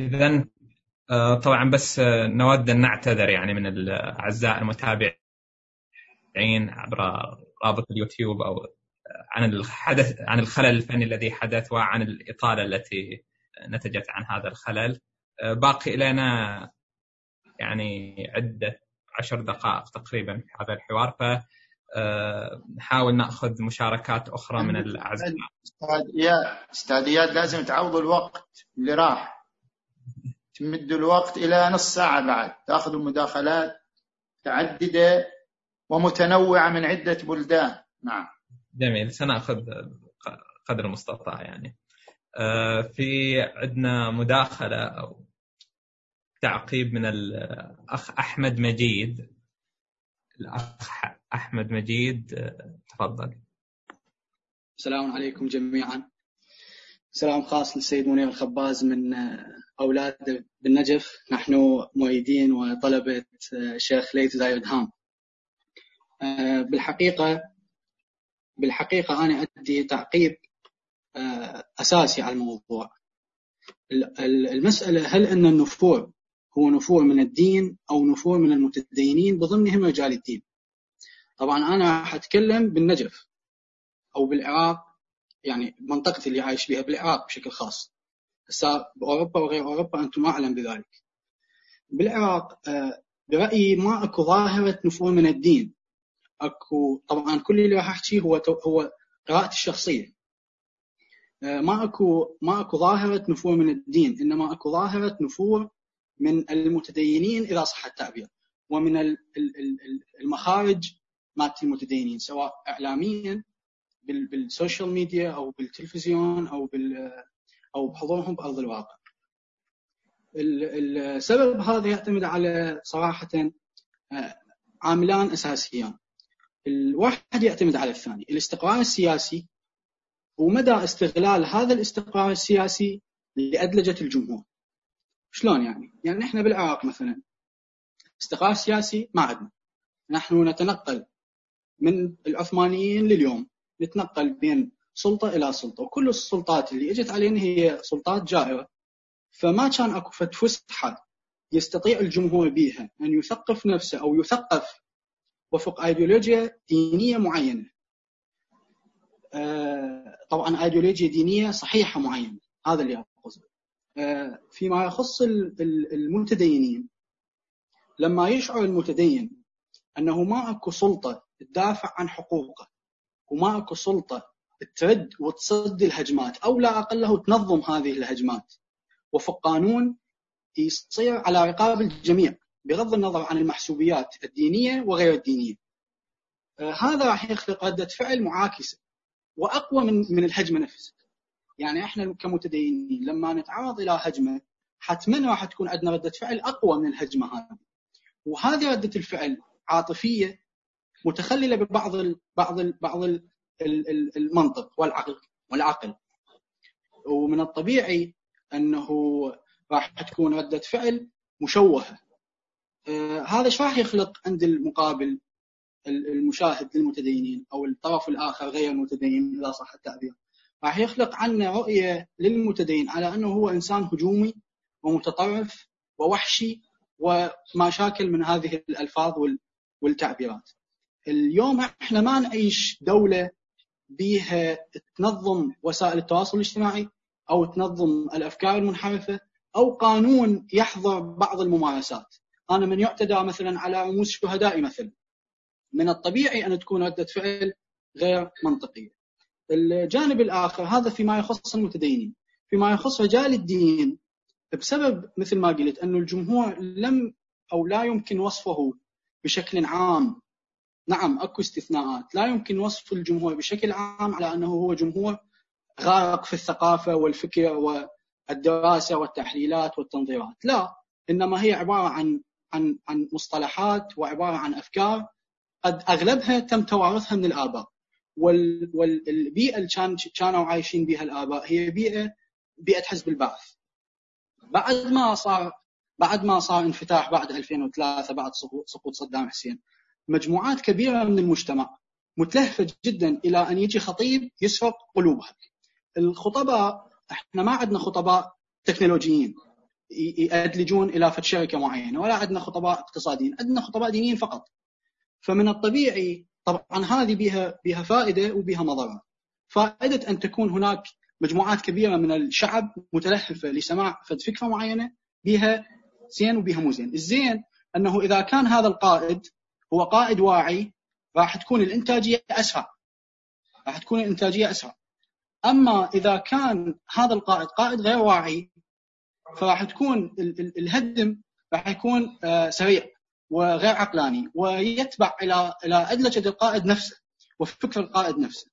إذن طبعا بس نود أن نعتذر يعني من الأعزاء المتابعين عبر رابط اليوتيوب أو عن الحدث عن الخلل الفني الذي حدث وعن الإطالة التي نتجت عن هذا الخلل. باقي لنا يعني عدة عشر دقائق تقريبا في هذا الحوار، فنحاول نأخذ مشاركات أخرى من الأعزاء. أستاذ إياد لازم تعوض الوقت اللي راح، تمد الوقت إلى نص ساعة بعد، تأخذ مداخلات متعددة ومتنوعة من عدة بلدان. نعم جميل، سنأخذ قدر المستطاع. يعني في عندنا مداخلة أو تعقيب من الأخ أحمد مجيد. الأخ أحمد مجيد تفضل. السلام عليكم جميعا. سلام خاص للسيد منير الخباز من أولاد بالنجف، نحن مؤيدين وطلبة شيخ ليت زايد هام. بالحقيقة بالحقيقة أنا أدي تعقيب أساسي على الموضوع. المسألة هل أن النفور هو نفور من الدين أو نفور من المتدينين بضمنهم رجال الدين؟ طبعا أنا حتكلم بالنجف أو بالعراق، يعني منطقتي اللي عايش بها بالعراق بشكل خاص. هسه بأوروبا وغير أوروبا أنتم أعلم بذلك. بالعراق برأيي ما أكو ظاهرة نفور من الدين، أكو طبعا كل اللي راح أحكيه هو هو قراءتي الشخصية. ما أكو ما أكو ظاهرة نفور من الدين، إنما أكو ظاهرة نفور من المتدينين إذا صح التعبير، ومن المخارج مالت المتدينين سواء إعلاميا بالسوشيال ميديا أو بالتلفزيون أو بال أو بحضورهم بأرض الواقع. السبب هذا يعتمد على صراحة عاملان أساسيان، الواحد يعتمد على الثاني، الاستقرار السياسي ومدى استغلال هذا الاستقرار السياسي لأدلجة الجمهور. شلون يعني؟ يعني نحن بالعراق مثلا استقرار سياسي ما عندنا، نحن نتنقل من العثمانيين لليوم، نتنقل بين سلطة إلى سلطة، وكل السلطات اللي اجت علينا هي سلطات جائرة، فما كان أكو فسحة يستطيع الجمهور بيها أن يثقف نفسه أو يثقف وفق أيديولوجيا دينية معينة. آه طبعا أيديولوجيا دينية صحيحة معينة، هذا اللي أقصده. آه فيما يخص المتدينين، لما يشعر المتدين أنه ما أكو سلطة تدافع عن حقوقه وما أكو سلطة ترد وتصدي الهجمات أو لا أقله تنظم هذه الهجمات وفق قانون يصير على رقاب الجميع بغض النظر عن المحسوبيات الدينية وغير الدينية، آه هذا راح يخلق ردة فعل معاكسة وأقوى من من الهجمة نفسها. يعني إحنا كمتدينين لما نتعرض إلى هجمة حتماً راح تكون عندنا ردة فعل أقوى من الهجمة هذه، وهذه ردة الفعل عاطفية متخللة ببعض ال بعض ال بعض ال المنطق والعقل والعقل ومن الطبيعي أنه راح تكون ردة فعل مشوهة. آه هذا ايش راح يخلق عند المقابل المشاهد للمتدينين أو الطرف الآخر غير المتدين إذا صح التعبير؟ راح يخلق عنا رؤية للمتدين على أنه هو إنسان هجومي ومتطرف ووحشي وما شاكل من هذه الألفاظ والتعبيرات. اليوم احنا ما نعيش دولة بيها تنظم وسائل التواصل الاجتماعي أو تنظم الأفكار المنحرفة أو قانون يحظر بعض الممارسات. أنا من يعتدى مثلا على رموز شهدائي مثلا، من الطبيعي أن تكون ردة فعل غير منطقية. الجانب الآخر هذا فيما يخص المتدينين. فيما يخص رجال الدين، بسبب مثل ما قلت أن الجمهور لم أو لا يمكن وصفه بشكل عام، نعم أكو استثناءات، لا يمكن وصف الجمهور بشكل عام على أنه هو جمهور غارق في الثقافة والفكر والدراسة والتحليلات والتنظيرات، لا، إنما هي عبارة عن عن عن مصطلحات وعبارة عن أفكار قد أغلبها تم توارثها من الآباء، وال والبيئة اللي كانوا عايشين بها الآباء هي بيئة بيئة حزب البعث. بعد ما صار بعد ما صار انفتاح بعد ألفين وثلاثة بعد سقوط صدام حسين، مجموعات كبيرة من المجتمع متلهفة جدا إلى أن يجي خطيب يسرق قلوبها. الخطباء احنا ما عندنا خطباء تكنولوجيين يأدلجون إلى فد شركة معينة، ولا عندنا خطباء اقتصاديين، عندنا خطباء دينيين فقط. فمن الطبيعي طبعا هذه بها بها فائدة وبها مضرة. فائدة أن تكون هناك مجموعات كبيرة من الشعب متلهفة لسماع فد فكرة معينة بها زين وبها مو زين. الزين أنه إذا كان هذا القائد هو قائد واعي راح تكون الإنتاجية أسرع، راح تكون الإنتاجية أسرع. أما إذا كان هذا القائد قائد غير واعي فراح تكون الهدم راح يكون سريع وغير عقلاني ويتبع إلى إلى أدلجة القائد نفسه وفكر القائد نفسه.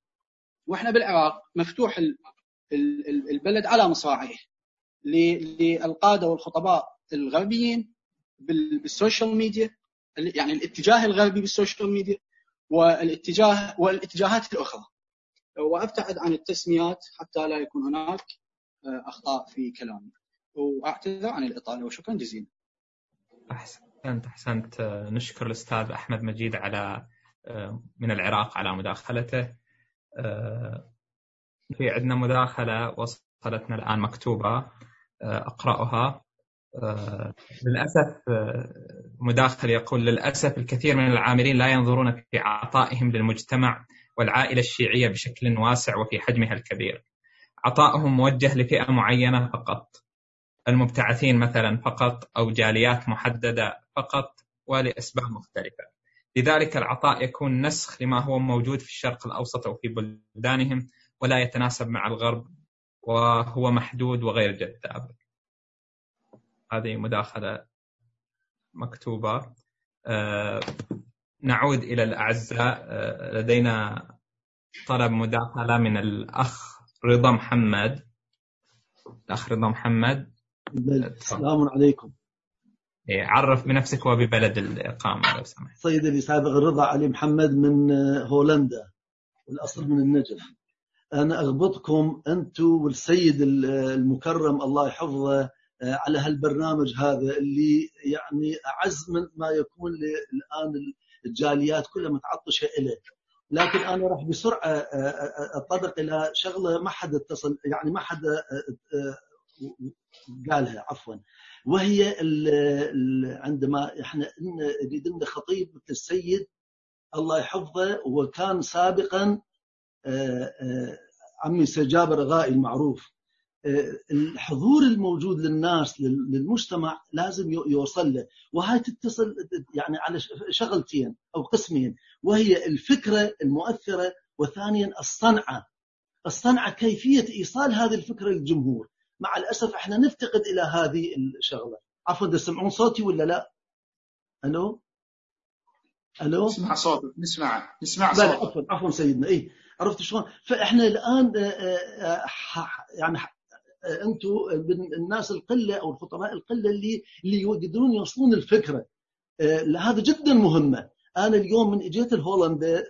وإحنا بالعراق مفتوح البلد على مصراعيه للقادة والخطباء الغربيين بالسوشيال ميديا، يعني الاتجاه الغربي بالسوشيال ميديا والاتجاه والاتجاهات الأخرى. وأبتعد عن التسميات حتى لا يكون هناك أخطاء في كلامي، وأعتذر عن الإطالة، وشكرا جزيلا. أحسنت أحسنت. نشكر الأستاذ أحمد مجيد على من العراق على مداخلته. في عندنا مداخلة وصلتنا الآن مكتوبة أقرأها. للأسف مداخل يقول: للأسف الكثير من العاملين لا ينظرون في عطائهم للمجتمع والعائلة الشيعية بشكل واسع وفي حجمها الكبير. عطائهم موجه لفئة معينة فقط، المبتعثين مثلا فقط، أو جاليات محددة فقط، ولأسباب مختلفة. لذلك العطاء يكون نسخ لما هو موجود في الشرق الأوسط وفي بلدانهم، ولا يتناسب مع الغرب، وهو محدود وغير جذاب. هذه مداخلة مكتوبة. أه نعود إلى الأعزاء. أه لدينا طلب مداخلة من الأخ رضا محمد. الأخ رضا محمد، السلام عليكم. عرف بنفسك وببلد الإقامة لو سمحت. سيدي سابق رضا علي محمد من هولندا، والأصل من النجف. أنا أغبطكم أنتم والسيد المكرم الله يحفظه على هالبرنامج هذا اللي يعني أعز من ما يكون الآن، الجاليات كلها متعطشة إليك. لكن أنا راح بسرعة أتطرق إلى شغلة ما حد اتصل يعني ما حد قالها عفوا، وهي ال ال عندما احنا نريد لنا خطيب مثل السيد الله يحفظه، وكان سابقا عمي سجابر غائي المعروف. الحضور الموجود للناس للمجتمع لازم يوصل له، وهي تتصل يعني على شغلتين أو قسمين، وهي الفكرة المؤثرة، وثانيا الصنعة الصنعة كيفية إيصال هذه الفكرة للجمهور. مع الأسف احنا نفتقد إلى هذه الشغلة. عفوا، تسمعون صوتي ولا لا؟ ألو ألو، نسمع صوتك، نسمع نسمع صوتك. عفوا عفوا سيدنا. إيه عرفت شلون؟ فاحنا الآن يعني أنتوا الناس القلة أو الخطراء القلة اللي اللي يقدرون يوصلون الفكرة، هذا جدا مهمة. أنا اليوم من إجيت الهولندا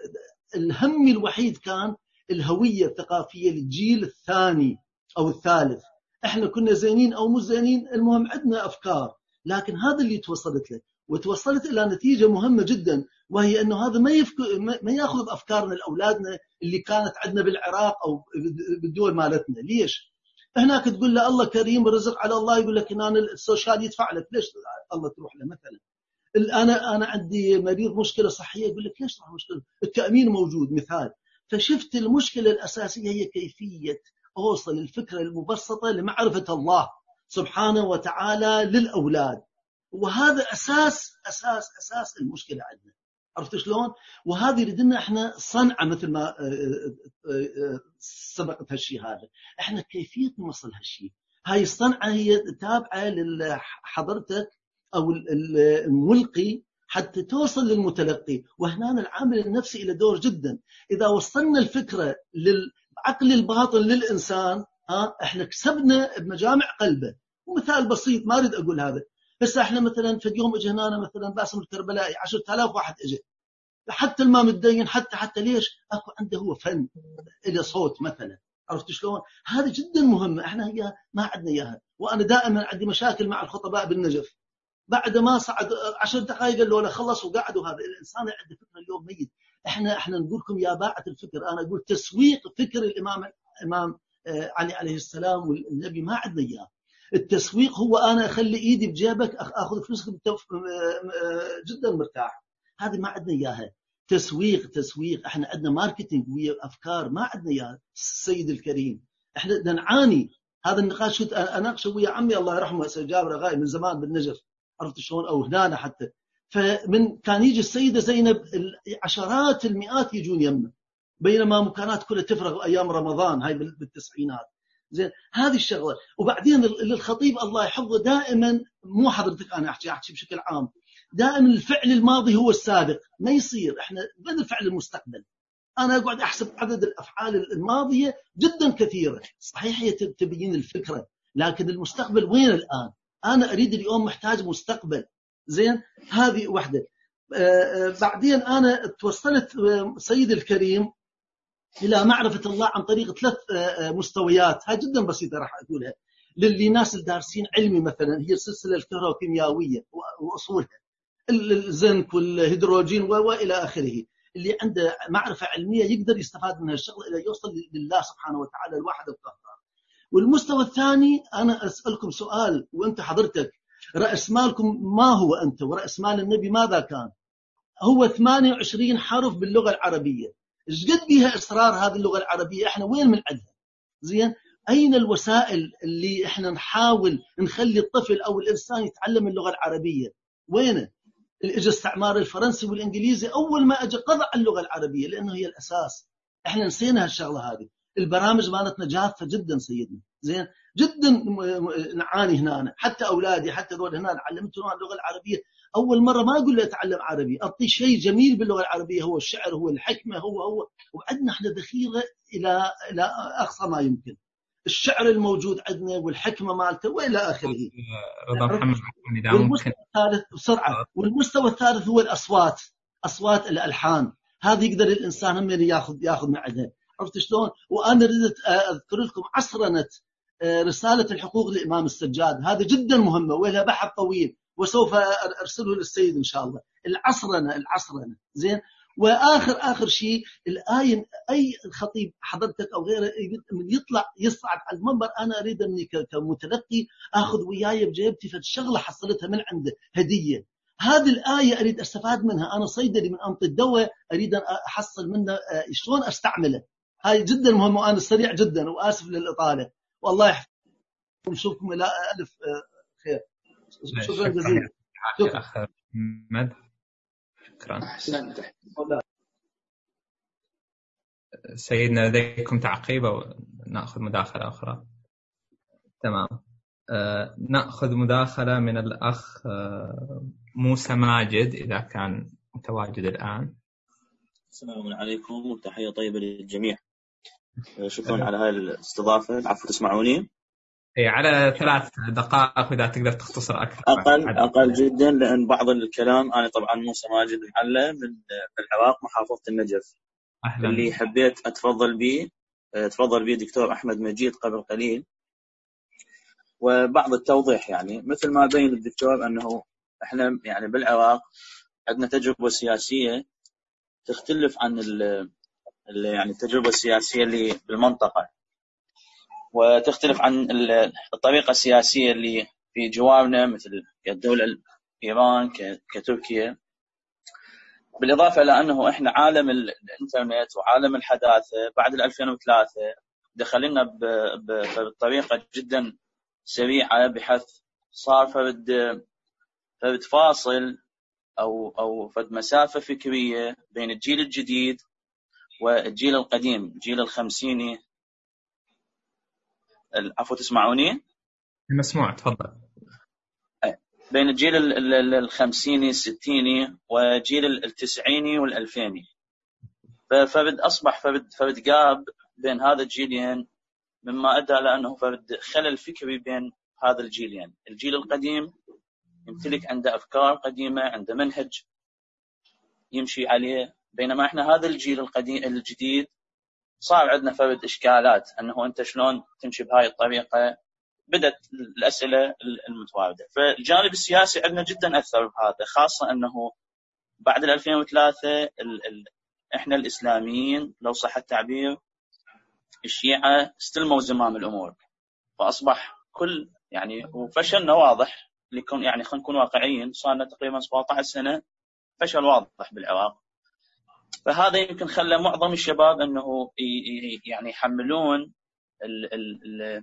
الهم الوحيد كان الهوية الثقافية للجيل الثاني أو الثالث. إحنا كنا زينين أو مو زينين، المهم عندنا أفكار. لكن هذا اللي توصلت له، وتوصلت إلى نتيجة مهمة جدا، وهي أنه هذا ما يفك... ما يأخذ أفكارنا لأولادنا اللي كانت عندنا بالعراق أو بالدول مالتنا. ليش؟ هناك تقول له الله كريم رزق على الله، يقول لك أنا السوشيال يدفع لك، ليش الله تروح له؟ مثلا أنا أنا عندي مريض مشكلة صحية، يقول لك ليش راح مشكلة التأمين موجود مثال. فشفت المشكلة الأساسية هي كيفية أوصل الفكرة المبسطة لمعرفة الله سبحانه وتعالى للأولاد، وهذا أساس أساس أساس المشكلة عندنا. عرفت شلون؟ وهذه يريدنا احنا صنعة، مثل ما سبقت هالشيء هذا، احنا كيفية نوصل هالشيء. هاي الصنعة هي تابعة لحضرتك او الملقي حتى توصل للمتلقي، وهنا العامل النفسي له دور جدا. اذا وصلنا الفكرة للعقل الباطن للانسان، ها احنا كسبنا بمجامع قلبه. ومثال بسيط ما اريد اقول هذا، بس احنا مثلا في اليوم اجى هنا مثلا باسم الكربلائي عشرة آلاف واحد اجى، حتى الما متدين حتى حتى ليش؟ اكو عنده هو فن له صوت مثلا. عرفت شلون؟ هذا جدا مهمه، احنا هي ما عندنا اياها. وانا دائما عندي مشاكل مع الخطباء بالنجف، بعد ما صعد عشر دقائق قالوا له خلص وقعد. وهذا الانسان عنده فكره اليوم ميت. احنا احنا نقول لكم يا باعه الفكر، انا اقول تسويق فكر الامام الامام علي عليه السلام والنبي ما عندنا اياه. التسويق هو أنا أخلي إيدي بجيبك أخذ فلوسك جدا مرتاح، هذه ما عندنا إياها. تسويق تسويق إحنا عندنا ماركتينج وأفكار، ما عندنا إياها السيد الكريم. إحنا نعاني. هذا النقاش كنت أناقشه ويا عمي الله يرحمه جابر غاي من زمان بالنجف. عرفت شلون؟ أو هنا حتى، فمن كان يجي السيدة زينب عشرات المئات يجون يمنا، بينما مكانات كلها تفرغ أيام رمضان هاي بالتسعينات. زين هذه الشغله. وبعدين للخطيب الله يحفظه دائما، مو حضرتك انا احكي احكي بشكل عام، دائما الفعل الماضي هو السابق. ما يصير احنا بدل فعل المستقبل. انا اقعد احسب عدد الافعال الماضيه جدا كثيره، صحيح هي تبين الفكره، لكن المستقبل وين الان؟ انا اريد اليوم محتاج مستقبل. زين هذه وحده. بعدين انا توصلت سيد الكريم إلى معرفة الله عن طريق ثلاث مستويات، هاي جدا بسيطة راح أقولها للي ناس الدارسين علمي. مثلا هي السلسلة الكهروكيميائية وأصولها، الزنك والهيدروجين وإلى آخره. اللي عنده معرفة علمية يقدر يستفاد منها الشغل إلى يوصل لله سبحانه وتعالى الواحد القهار. والمستوى الثاني، أنا أسألكم سؤال وأنت حضرتك، رأس مالكم ما هو أنت ورأس مال النبي ماذا كان؟ هو ثمانية وعشرين حرف باللغة العربية. إيش قد بيها إصرار هذه اللغة العربية؟ إحنا وين من عندها؟ زين، أين الوسائل اللي إحنا نحاول نخلي الطفل أو الإنسان يتعلم اللغة العربية؟ وين؟ الإجا استعمار الفرنسي والإنجليزي أول ما أجا قضى على اللغة العربية لأنه هي الأساس. إحنا نسينا هالشغلة هذه. البرامج مالتنا جافة جدا سيدنا، زين، جدا نعاني هنا. حتى أولادي حتى دول هنا علمتهم اللغة العربية، أول مرة ما أقول له أتعلم عربي، أعطيه شيء جميل باللغة العربية، هو الشعر، هو الحكمة، هو هو وعندنا إحنا ذخيرة إلى إلى أقصى ما يمكن. الشعر الموجود عندنا والحكمة مالته والى اخره. رضا محمد والمستوى الثالث بسرعه والمستوى الثالث هو الاصوات، اصوات الالحان. هذه يقدر الانسان هم ياخذ ياخذ معها، عرفت شلون؟ وانا ردت اذكر لكم عصرنه رساله الحقوق للامام السجاد، هذه جدا مهمه ولها بحث طويل وسوف ارسله للسيد ان شاء الله. العصرنه العصرنه زين. واخر اخر شيء الايه، اي خطيب حضرتك او غيره من يطلع يصعد على المنبر، انا اريد اني كمتلقي اخذ وياي بجيبتي فالشغله حصلتها من عنده هديه. هذه الايه اريد استفاد منها، انا صيدلي من امطي الدواء اريد احصل منه شلون استعمله. هاي جدا مهمه، وانا سريع جدا واسف للاطاله، والله يحفظكم. نشوفكم الى الف خير. شكرا جزيلا. شكرا أحسنت. سيدنا لديكم تعقيب أو نأخذ مداخلة أخرى؟ تمام، آه، نأخذ مداخلة من الأخ آه، موسى ماجد إذا كان متواجد الآن. السلام عليكم وتحية طيبة للجميع. شكرا على هاي الاستضافة. العفو، تسمعوني؟ اي، على ثلاث دقائق اذا تقدر تختصر اكثر. اقل عدد. اقل جدا، لان بعض الكلام انا طبعا موسى ماجد محله من العراق، محافظه النجف. أهلا. اللي حبيت اتفضل به تفضل به دكتور احمد مجيد قبل قليل، وبعض التوضيح يعني مثل ما بين الدكتور انه احنا يعني بالعراق عندنا تجربه سياسيه تختلف عن ال يعني التجربه السياسيه اللي بالمنطقه، وتختلف عن الطريقة السياسية اللي في جوارنا مثل كدولة إيران كتركيا. بالإضافة إلى أنه إحنا عالم الإنترنت وعالم الحداثة بعد ألفين وثلاثة دخلنا بطريقة جدا سريعة، بحيث صار فرد فرد فاصل أو أو فرد مسافة فكرية بين الجيل الجديد والجيل القديم، الجيل الخمسيني. العفو، تسمعوني؟ مسموع، تفضل. بين الجيل الخمسيني الستيني وجيل التسعيني والألفيني، ففرد أصبح فرد فرد قاب بين هذا الجيلين، مما أدى لأنه فرد خلل فكري بين هذا الجيلين. الجيل القديم يمتلك عنده أفكار قديمة، عنده منهج يمشي عليه، بينما إحنا هذا الجيل القديم الجديد صار عندنا فرد إشكالات، أنه أنت شلون تمشي بهاي الطريقة. بدت الأسئلة المتواردة. فالجانب السياسي عندنا جدا أثر بهذا، خاصة أنه بعد ألفين وثلاثة إحنا الإسلاميين لو صح التعبير الشيعة استلموا زمام الأمور، فأصبح كل يعني وفشلنا واضح. لكن يعني خلينا نكون واقعيين، صارنا تقريبا سبعة عشر سنة فشل واضح بالعراق. فهذا يمكن خلى معظم الشباب انه يعني يحملون ال ال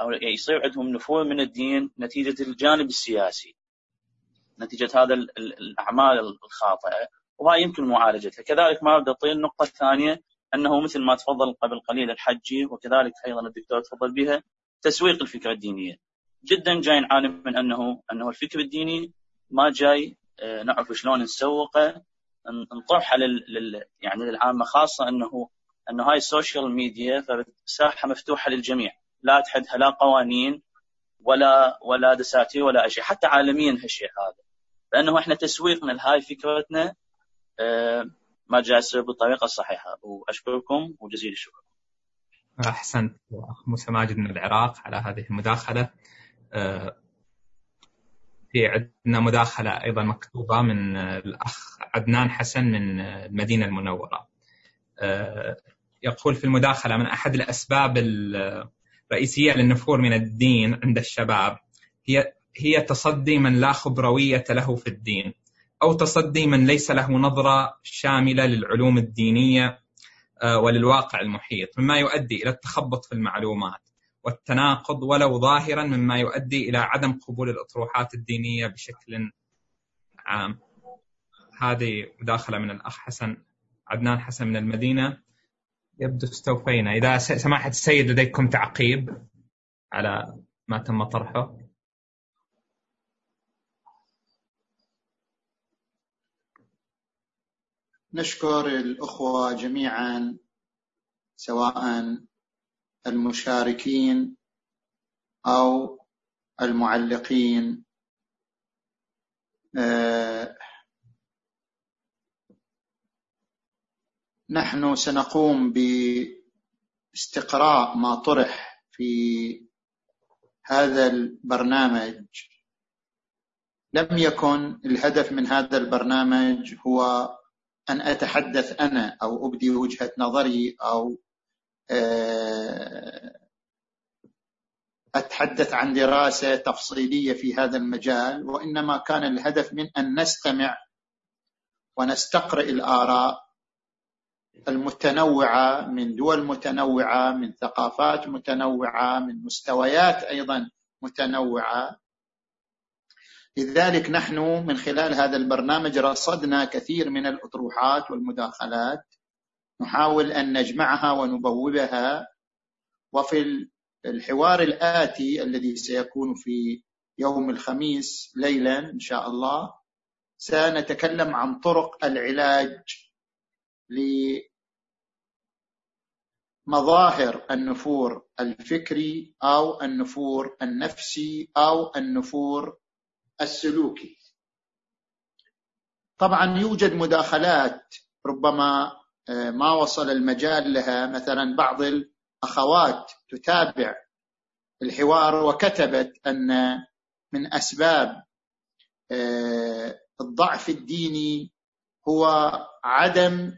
او يصير عندهم نفور من الدين نتيجه الجانب السياسي، نتيجه هذا الاعمال الخاطئه، وهاي يمكن معالجتها. كذلك ما بدي اطيل، نقطه ثانيه انه مثل ما تفضل قبل قليل الحجي، وكذلك ايضا الدكتور تفضل بها، تسويق الفكره الدينيه. جدا جاي نعاني من انه انه الفكر الديني ما جاي نعرف شلون نسوقه، نطرحها لل يعني للعامة، خاصة أنه أنه هاي السوشيال ميديا فساحة مفتوحة للجميع، لا تحدها لا قوانين ولا ولا دساتير ولا شيء، حتى عالميا هالشيء هذا. لأنه إحنا تسويقنا لهاي فكرتنا ما جالس بالطريقة الصحيحة. وأشكركم وجزيل الشكر. أحسنت أخ موسى ماجد من العراق على هذه المداخلة. في عندنا مداخلة أيضا مكتوبة من الأخ عدنان حسن من المدينة المنورة، يقول في المداخلة: من أحد الأسباب الرئيسية للنفور من الدين عند الشباب هي هي تصدي من لا خبروية له في الدين، أو تصدي من ليس له نظرة شاملة للعلوم الدينية وللواقع المحيط، مما يؤدي إلى التخبط في المعلومات والتناقض ولو ظاهرا، مما يؤدي إلى عدم قبول الأطروحات الدينية بشكل عام. هذه مداخلة من الأخ حسن عدنان حسن من المدينة. يبدو استوفينا. إذا سماحة السيد لديكم تعقيب على ما تم طرحه؟ نشكر الأخوة جميعا سواء المشاركين أو المعلقين. آه نحن سنقوم باستقراء ما طرح في هذا البرنامج. لم يكن الهدف من هذا البرنامج هو أن أتحدث أنا أو أبدي وجهة نظري أو أتحدث عن دراسة تفصيلية في هذا المجال، وإنما كان الهدف من أن نستمع ونستقرأ الآراء المتنوعة من دول متنوعة، من ثقافات متنوعة، من مستويات أيضا متنوعة. لذلك نحن من خلال هذا البرنامج رصدنا كثير من الأطروحات والمداخلات، نحاول أن نجمعها ونبوبها، وفي الحوار الآتي الذي سيكون في يوم الخميس ليلا إن شاء الله سنتكلم عن طرق العلاج لمظاهر النفور الفكري أو النفور النفسي أو النفور السلوكي. طبعا يوجد مداخلات ربما ما وصل المجال لها، مثلا بعض الأخوات تتابع الحوار وكتبت أن من أسباب الضعف الديني هو عدم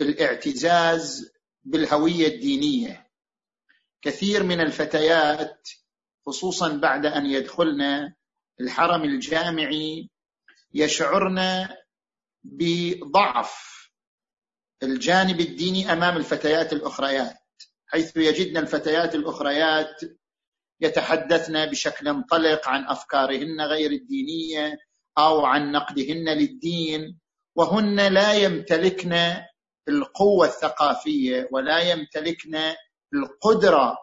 الاعتزاز بالهوية الدينية. كثير من الفتيات خصوصا بعد أن يدخلن الحرم الجامعي يشعرن بضعف الجانب الديني أمام الفتيات الأخريات، حيث يجدن الفتيات الأخريات يتحدثن بشكل منطلق عن أفكارهن غير الدينية أو عن نقدهن للدين، وهن لا يمتلكن القوة الثقافية ولا يمتلكن القدرة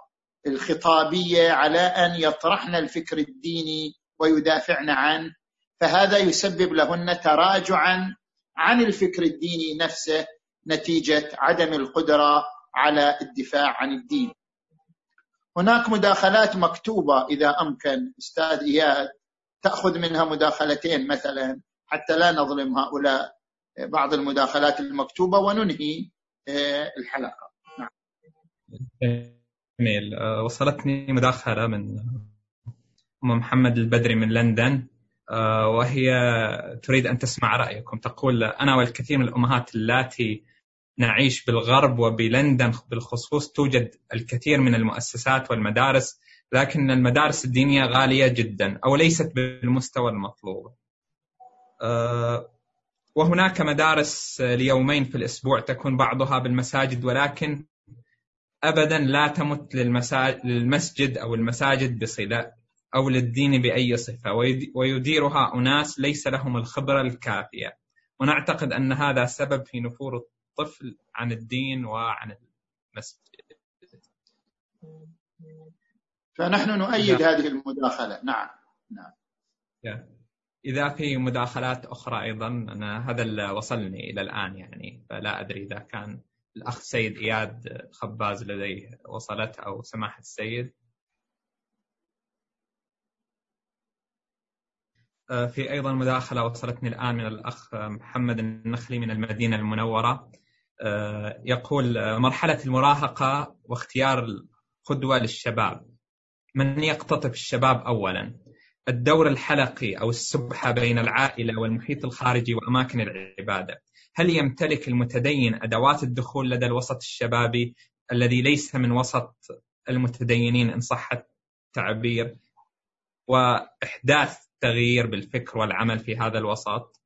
الخطابية على أن يطرحن الفكر الديني ويدافعن عنه، فهذا يسبب لهن تراجعا عن الفكر الديني نفسه نتيجة عدم القدرة على الدفاع عن الدين. هناك مداخلات مكتوبة إذا أمكن أستاذ إياد تأخذ منها مداخلتين مثلا حتى لا نظلم هؤلاء، بعض المداخلات المكتوبة وننهي الحلقة. جميل. وصلتني مداخلة من أم محمد البدري من لندن، وهي تريد أن تسمع رأيكم. تقول: أنا والكثير من الأمهات اللاتي نعيش بالغرب وبلندن بالخصوص توجد الكثير من المؤسسات والمدارس، لكن المدارس الدينية غالية جدا أو ليست بالمستوى المطلوب، وهناك مدارس ليومين في الأسبوع تكون بعضها بالمساجد، ولكن أبدا لا تمت للمسجد أو المساجد بصلة أو للدين بأي صفة، ويديرها أناس ليس لهم الخبرة الكافية، ونعتقد أن هذا سبب في نفور الطفل عن الدين وعن المسجد. فنحن نؤيد إذا... هذه المداخلة. نعم نعم. إذا في مداخلات أخرى أيضا، أنا هذا اللي وصلني إلى الآن يعني، فلا أدري إذا كان الأخ سيد إياد خباز لديه وصلت أو سماحة السيد. في أيضا مداخلة وصلتني الآن من الأخ محمد النخلي من المدينة المنورة، يقول: مرحلة المراهقة واختيار القدوة للشباب، من يقتطف الشباب أولا؟ الدور الحلقي أو السبحة بين العائلة والمحيط الخارجي وأماكن العبادة؟ هل يمتلك المتدين أدوات الدخول لدى الوسط الشبابي الذي ليس من وسط المتدينين إن صح التعبير، وإحداث تغيير بالفكر والعمل في هذا الوسط؟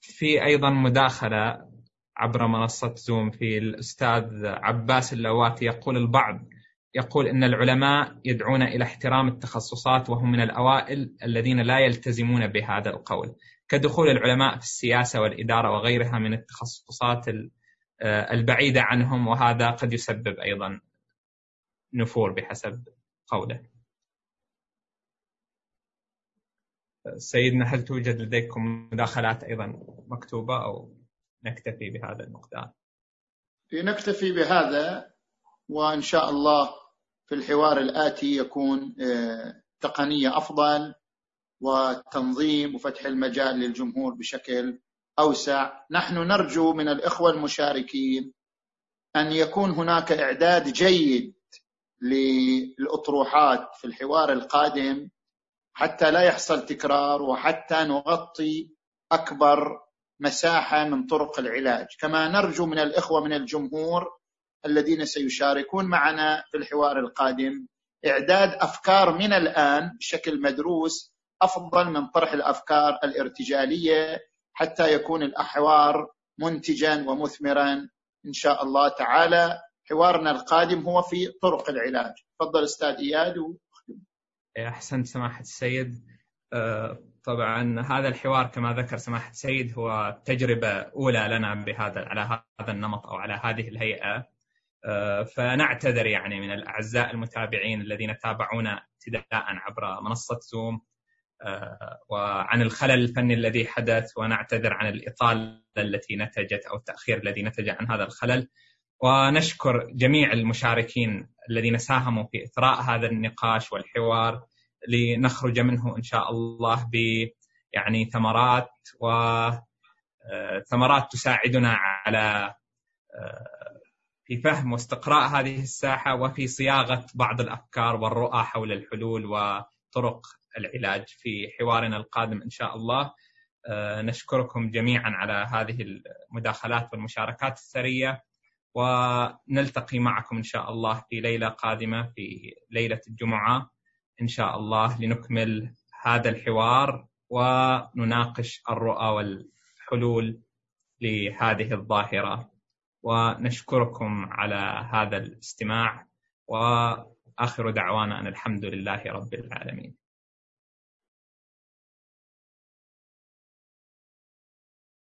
في أيضا مداخلة عبر منصة زوم في الأستاذ عباس اللواتي، يقول البعض يقول إن العلماء يدعون إلى احترام التخصصات وهم من الأوائل الذين لا يلتزمون بهذا القول، كدخول العلماء في السياسة والإدارة وغيرها من التخصصات البعيدة عنهم، وهذا قد يسبب أيضا نفور بحسب قوله. سيدنا هل توجد لديكم مداخلات أيضا مكتوبة أو نكتفي بهذا المقدار؟ نكتفي بهذا، وإن شاء الله في الحوار الآتي يكون تقنية أفضل وتنظيم وفتح المجال للجمهور بشكل أوسع. نحن نرجو من الإخوة المشاركين أن يكون هناك إعداد جيد للأطروحات في الحوار القادم حتى لا يحصل تكرار، وحتى نغطي أكبر مساحة من طرق العلاج. كما نرجو من الإخوة من الجمهور الذين سيشاركون معنا في الحوار القادم إعداد أفكار من الآن بشكل مدروس، أفضل من طرح الأفكار الارتجالية، حتى يكون الحوار منتجا ومثمرا إن شاء الله تعالى. حوارنا القادم هو في طرق العلاج. تفضل أستاذ إياد. أحسن سماحة السيد. طبعا هذا الحوار كما ذكر سماحة السيد هو تجربة أولى لنا بهذا على هذا النمط أو على هذه الهيئة، فنعتذر يعني من الأعزاء المتابعين الذين تابعونا ابتداء عبر منصة زوم وعن الخلل الفني الذي حدث، ونعتذر عن الإطالة التي نتجت أو التأخير الذي نتج عن هذا الخلل، ونشكر جميع المشاركين الذين ساهموا في إثراء هذا النقاش والحوار لنخرج منه إن شاء الله ب يعني ثمرات وثمرات تساعدنا على في فهم واستقراء هذه الساحة وفي صياغة بعض الأفكار والرؤى حول الحلول وطرق العلاج في حوارنا القادم إن شاء الله. نشكركم جميعا على هذه المداخلات والمشاركات الثرية، ونلتقي معكم إن شاء الله في ليلة قادمة في ليلة الجمعة إن شاء الله لنكمل هذا الحوار ونناقش الرؤى والحلول لهذه الظاهرة. ونشكركم على هذا الاستماع، وآخر دعوانا أن الحمد لله رب العالمين.